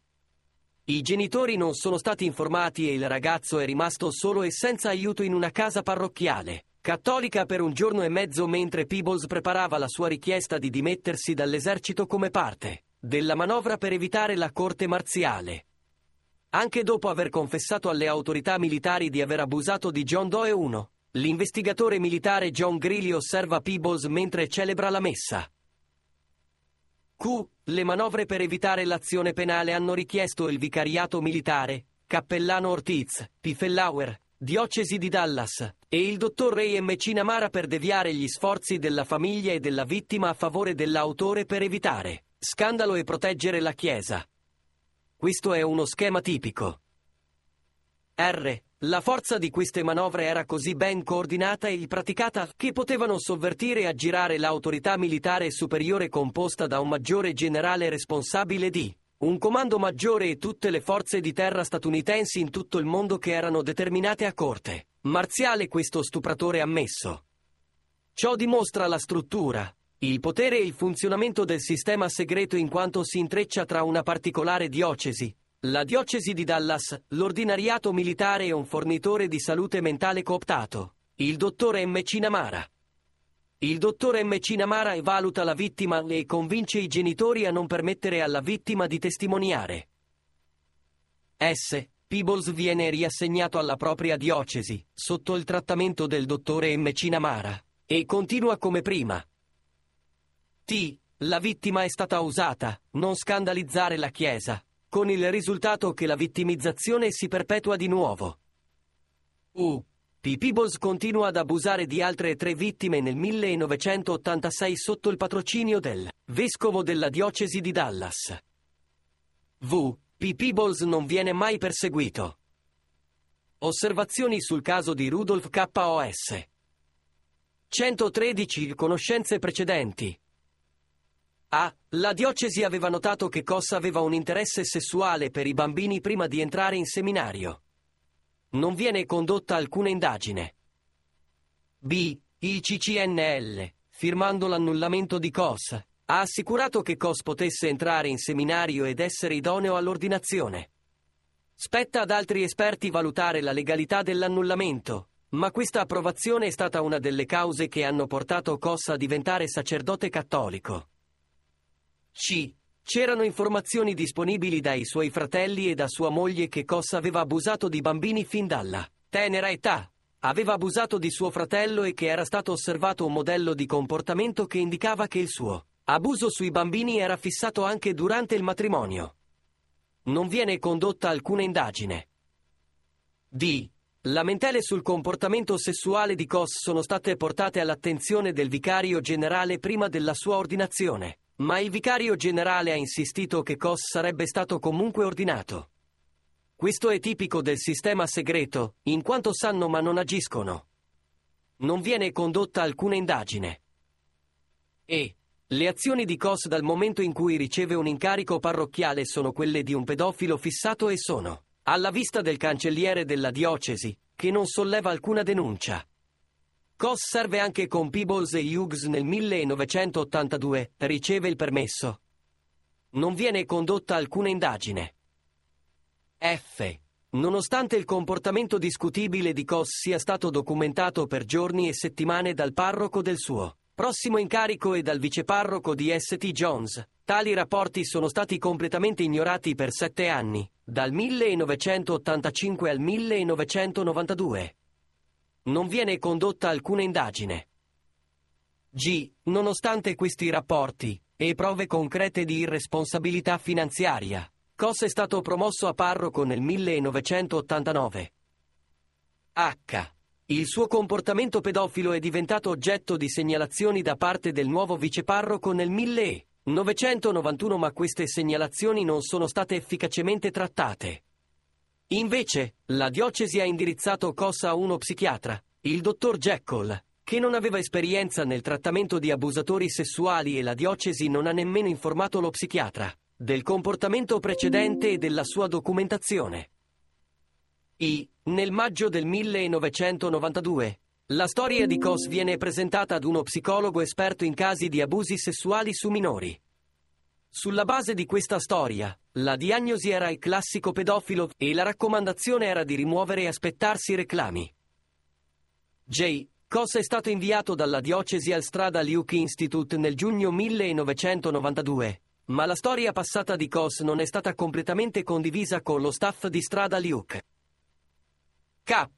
I genitori non sono stati informati e il ragazzo è rimasto solo e senza aiuto in una casa parrocchiale cattolica per un giorno e mezzo mentre Peebles preparava la sua richiesta di dimettersi dall'esercito come parte della manovra per evitare la corte marziale. Anche dopo aver confessato alle autorità militari di aver abusato di John Doe 1, l'investigatore militare John Greeley osserva Peebles mentre celebra la messa. Q. Le manovre per evitare l'azione penale hanno richiesto il vicariato militare, cappellano Ortiz, Pfellauer, diocesi di Dallas, e il dottor Ray McNamara per deviare gli sforzi della famiglia e della vittima a favore dell'autore per evitare scandalo e proteggere la Chiesa. Questo è uno schema tipico. R. La forza di queste manovre era così ben coordinata e praticata che potevano sovvertire e aggirare l'autorità militare superiore composta da un maggiore generale responsabile di un comando maggiore e tutte le forze di terra statunitensi in tutto il mondo che erano determinate a corte marziale questo stupratore ammesso. Ciò dimostra la struttura, il potere e il funzionamento del sistema segreto in quanto si intreccia tra una particolare diocesi, la diocesi di Dallas, l'ordinariato militare e un fornitore di salute mentale cooptato, il dottore McNamara. Il dottore McNamara valuta la vittima e convince i genitori a non permettere alla vittima di testimoniare. S. Peebles viene riassegnato alla propria diocesi, sotto il trattamento del dottore McNamara, e continua come prima. T. La vittima è stata usata, non scandalizzare la Chiesa, con il risultato che la vittimizzazione si perpetua di nuovo. U. Peebles continua ad abusare di altre 3 vittime nel 1986 sotto il patrocinio del vescovo della diocesi di Dallas. V. Peebles non viene mai perseguito. Osservazioni sul caso di Rudolph Kos. 113 Conoscenze precedenti. A. La diocesi aveva notato che Kos aveva un interesse sessuale per i bambini prima di entrare in seminario. Non viene condotta alcuna indagine. B. Il CCNL, firmando l'annullamento di Kos, ha assicurato che Kos potesse entrare in seminario ed essere idoneo all'ordinazione. Spetta ad altri esperti valutare la legalità dell'annullamento, ma questa approvazione è stata una delle cause che hanno portato Kos a diventare sacerdote cattolico. C. C'erano informazioni disponibili dai suoi fratelli e da sua moglie che Kos aveva abusato di bambini fin dalla tenera età. Aveva abusato di suo fratello e che era stato osservato un modello di comportamento che indicava che il suo abuso sui bambini era fissato anche durante il matrimonio. Non viene condotta alcuna indagine. D. Lamentele sul comportamento sessuale di Kos sono state portate all'attenzione del vicario generale prima della sua ordinazione, ma il vicario generale ha insistito che Kos sarebbe stato comunque ordinato. Questo è tipico del sistema segreto, in quanto sanno ma non agiscono. Non viene condotta alcuna indagine. E. Le azioni di Kos dal momento in cui riceve un incarico parrocchiale sono quelle di un pedofilo fissato e sono alla vista del cancelliere della diocesi, che non solleva alcuna denuncia. Kos serve anche con Peebles e Hughes nel 1982, riceve il permesso. Non viene condotta alcuna indagine. F. Nonostante il comportamento discutibile di Kos sia stato documentato per giorni e settimane dal parroco del suo prossimo incarico e dal viceparroco di St. John's, tali rapporti sono stati completamente ignorati per 7 anni, dal 1985 al 1992. Non viene condotta alcuna indagine. G. Nonostante questi rapporti e prove concrete di irresponsabilità finanziaria, Kos è stato promosso a parroco nel 1989. H. Il suo comportamento pedofilo è diventato oggetto di segnalazioni da parte del nuovo viceparroco nel 1991, ma queste segnalazioni non sono state efficacemente trattate. Invece, la diocesi ha indirizzato Kos a uno psichiatra, il dottor Jekyll, che non aveva esperienza nel trattamento di abusatori sessuali e la diocesi non ha nemmeno informato lo psichiatra del comportamento precedente e della sua documentazione. I. Nel maggio del 1992, la storia di Kos viene presentata ad uno psicologo esperto in casi di abusi sessuali su minori. Sulla base di questa storia, la diagnosi era il classico pedofilo e la raccomandazione era di rimuovere e aspettarsi reclami. J. Kos è stato inviato dalla diocesi al Strada Luke Institute nel giugno 1992. Ma la storia passata di Kos non è stata completamente condivisa con lo staff di Strada Luke. K.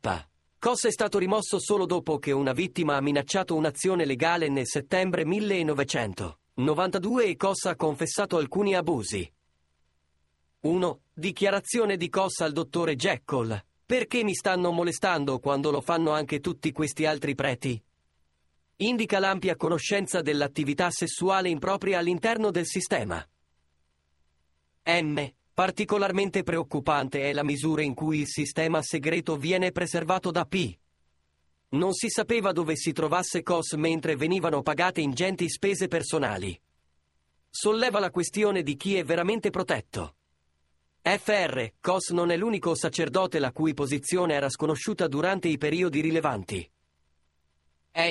Kos è stato rimosso solo dopo che una vittima ha minacciato un'azione legale nel settembre 1992 e Kos ha confessato alcuni abusi. 1. Dichiarazione di Kos al dottore Jekyll. Perché mi stanno molestando quando lo fanno anche tutti questi altri preti? Indica l'ampia conoscenza dell'attività sessuale impropria all'interno del sistema. M. Particolarmente preoccupante è la misura in cui il sistema segreto viene preservato da P. Non si sapeva dove si trovasse Kos mentre venivano pagate ingenti spese personali. Solleva la questione di chi è veramente protetto. Fr. Kos non è l'unico sacerdote la cui posizione era sconosciuta durante i periodi rilevanti.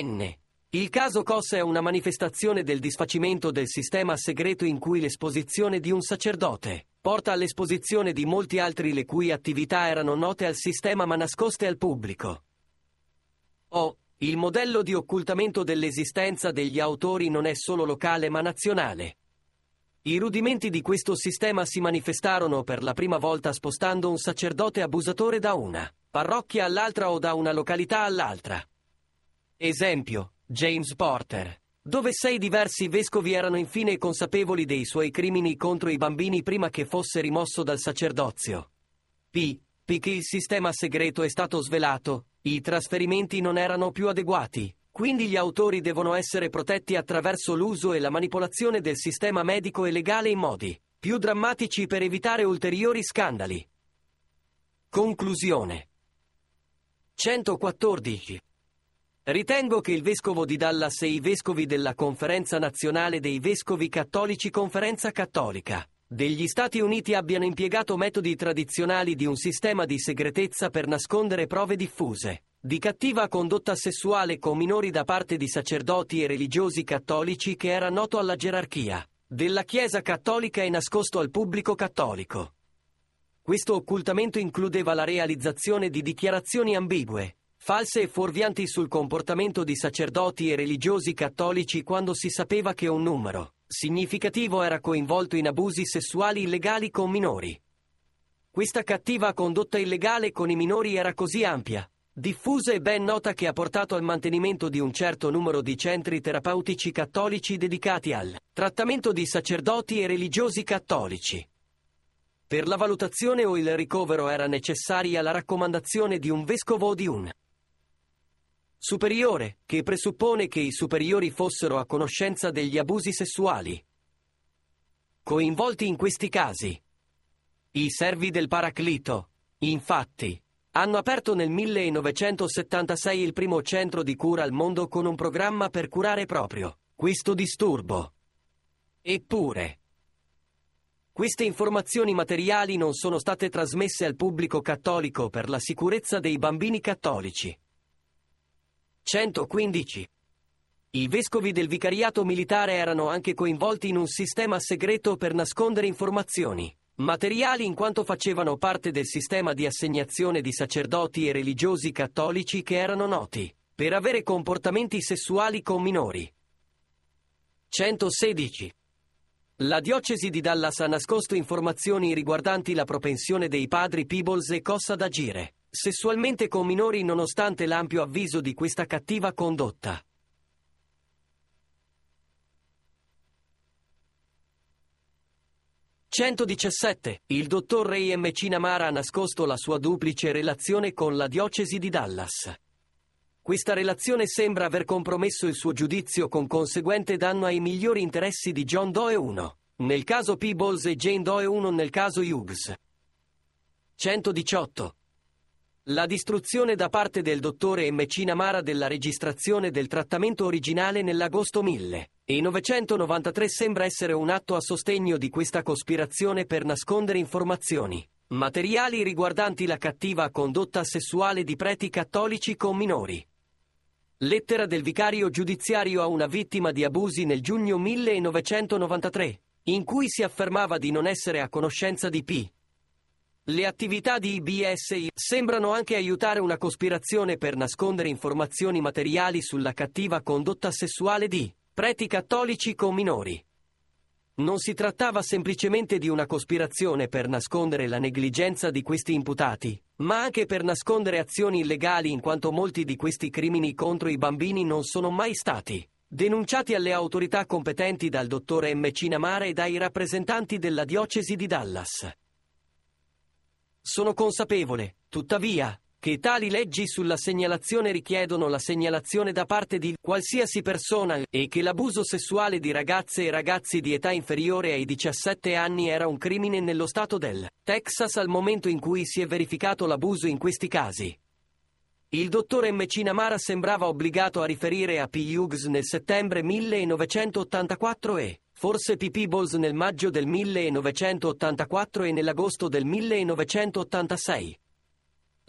N. Il caso Kos è una manifestazione del disfacimento del sistema segreto in cui l'esposizione di un sacerdote porta all'esposizione di molti altri le cui attività erano note al sistema ma nascoste al pubblico. O. Il modello di occultamento dell'esistenza degli autori non è solo locale ma nazionale. I rudimenti di questo sistema si manifestarono per la prima volta spostando un sacerdote abusatore da una parrocchia all'altra o da una località all'altra. Esempio, James Porter, dove 6 diversi vescovi erano infine consapevoli dei suoi crimini contro i bambini prima che fosse rimosso dal sacerdozio. P. Perché il sistema segreto è stato svelato, i trasferimenti non erano più adeguati, quindi gli autori devono essere protetti attraverso l'uso e la manipolazione del sistema medico e legale in modi più drammatici per evitare ulteriori scandali. Conclusione. 114. Ritengo che il vescovo di Dallas e i vescovi della Conferenza Nazionale dei Vescovi Cattolici Conferenza Cattolica degli Stati Uniti abbiano impiegato metodi tradizionali di un sistema di segretezza per nascondere prove diffuse di cattiva condotta sessuale con minori da parte di sacerdoti e religiosi cattolici che era noto alla gerarchia della Chiesa Cattolica e nascosto al pubblico cattolico. Questo occultamento includeva la realizzazione di dichiarazioni ambigue, false e fuorvianti sul comportamento di sacerdoti e religiosi cattolici quando si sapeva che un numero significativo era coinvolto in abusi sessuali illegali con minori. Questa cattiva condotta illegale con i minori era così ampia, diffusa e ben nota che ha portato al mantenimento di un certo numero di centri terapeutici cattolici dedicati al trattamento di sacerdoti e religiosi cattolici. Per la valutazione o il ricovero era necessaria la raccomandazione di un vescovo o di un superiore, che presuppone che i superiori fossero a conoscenza degli abusi sessuali coinvolti in questi casi. I servi del Paraclito, infatti, hanno aperto nel 1976 il primo centro di cura al mondo con un programma per curare proprio questo disturbo. Eppure, queste informazioni materiali non sono state trasmesse al pubblico cattolico per la sicurezza dei bambini cattolici. 115. I vescovi del vicariato militare erano anche coinvolti in un sistema segreto per nascondere informazioni materiali in quanto facevano parte del sistema di assegnazione di sacerdoti e religiosi cattolici che erano noti per avere comportamenti sessuali con minori. 116. La diocesi di Dallas ha nascosto informazioni riguardanti la propensione dei padri Peebles e Kos ad agire sessualmente con minori nonostante l'ampio avviso di questa cattiva condotta. . 117. Il dottor Ray M. McNamara ha nascosto la sua duplice relazione con la diocesi di Dallas. Questa relazione sembra aver compromesso il suo giudizio con conseguente danno ai migliori interessi di John Doe 1, nel caso Peebles e Jane Doe 1 nel caso Hughes. 118. La distruzione da parte del dottore M. McNamara della registrazione del trattamento originale nell'agosto 1993 sembra essere un atto a sostegno di questa cospirazione per nascondere informazioni materiali riguardanti la cattiva condotta sessuale di preti cattolici con minori. Lettera del vicario giudiziario a una vittima di abusi nel giugno 1993, in cui si affermava di non essere a conoscenza di P. Le attività di IBSI sembrano anche aiutare una cospirazione per nascondere informazioni materiali sulla cattiva condotta sessuale di preti cattolici con minori. Non si trattava semplicemente di una cospirazione per nascondere la negligenza di questi imputati, ma anche per nascondere azioni illegali in quanto molti di questi crimini contro i bambini non sono mai stati denunciati alle autorità competenti dal dottore M. McNamara e dai rappresentanti della diocesi di Dallas. Sono consapevole, tuttavia, che tali leggi sulla segnalazione richiedono la segnalazione da parte di qualsiasi persona e che l'abuso sessuale di ragazze e ragazzi di età inferiore ai 17 anni era un crimine nello stato del Texas al momento in cui si è verificato l'abuso in questi casi. Il dottore McNamara sembrava obbligato a riferire a P. Hughes nel settembre 1984 e forse P. Peebles nel maggio del 1984 e nell'agosto del 1986.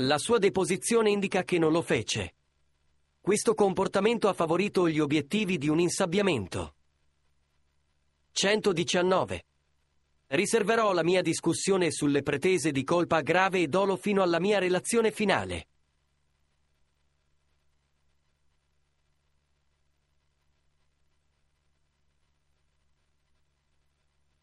La sua deposizione indica che non lo fece. Questo comportamento ha favorito gli obiettivi di un insabbiamento. 119. Riserverò la mia discussione sulle pretese di colpa grave e dolo fino alla mia relazione finale.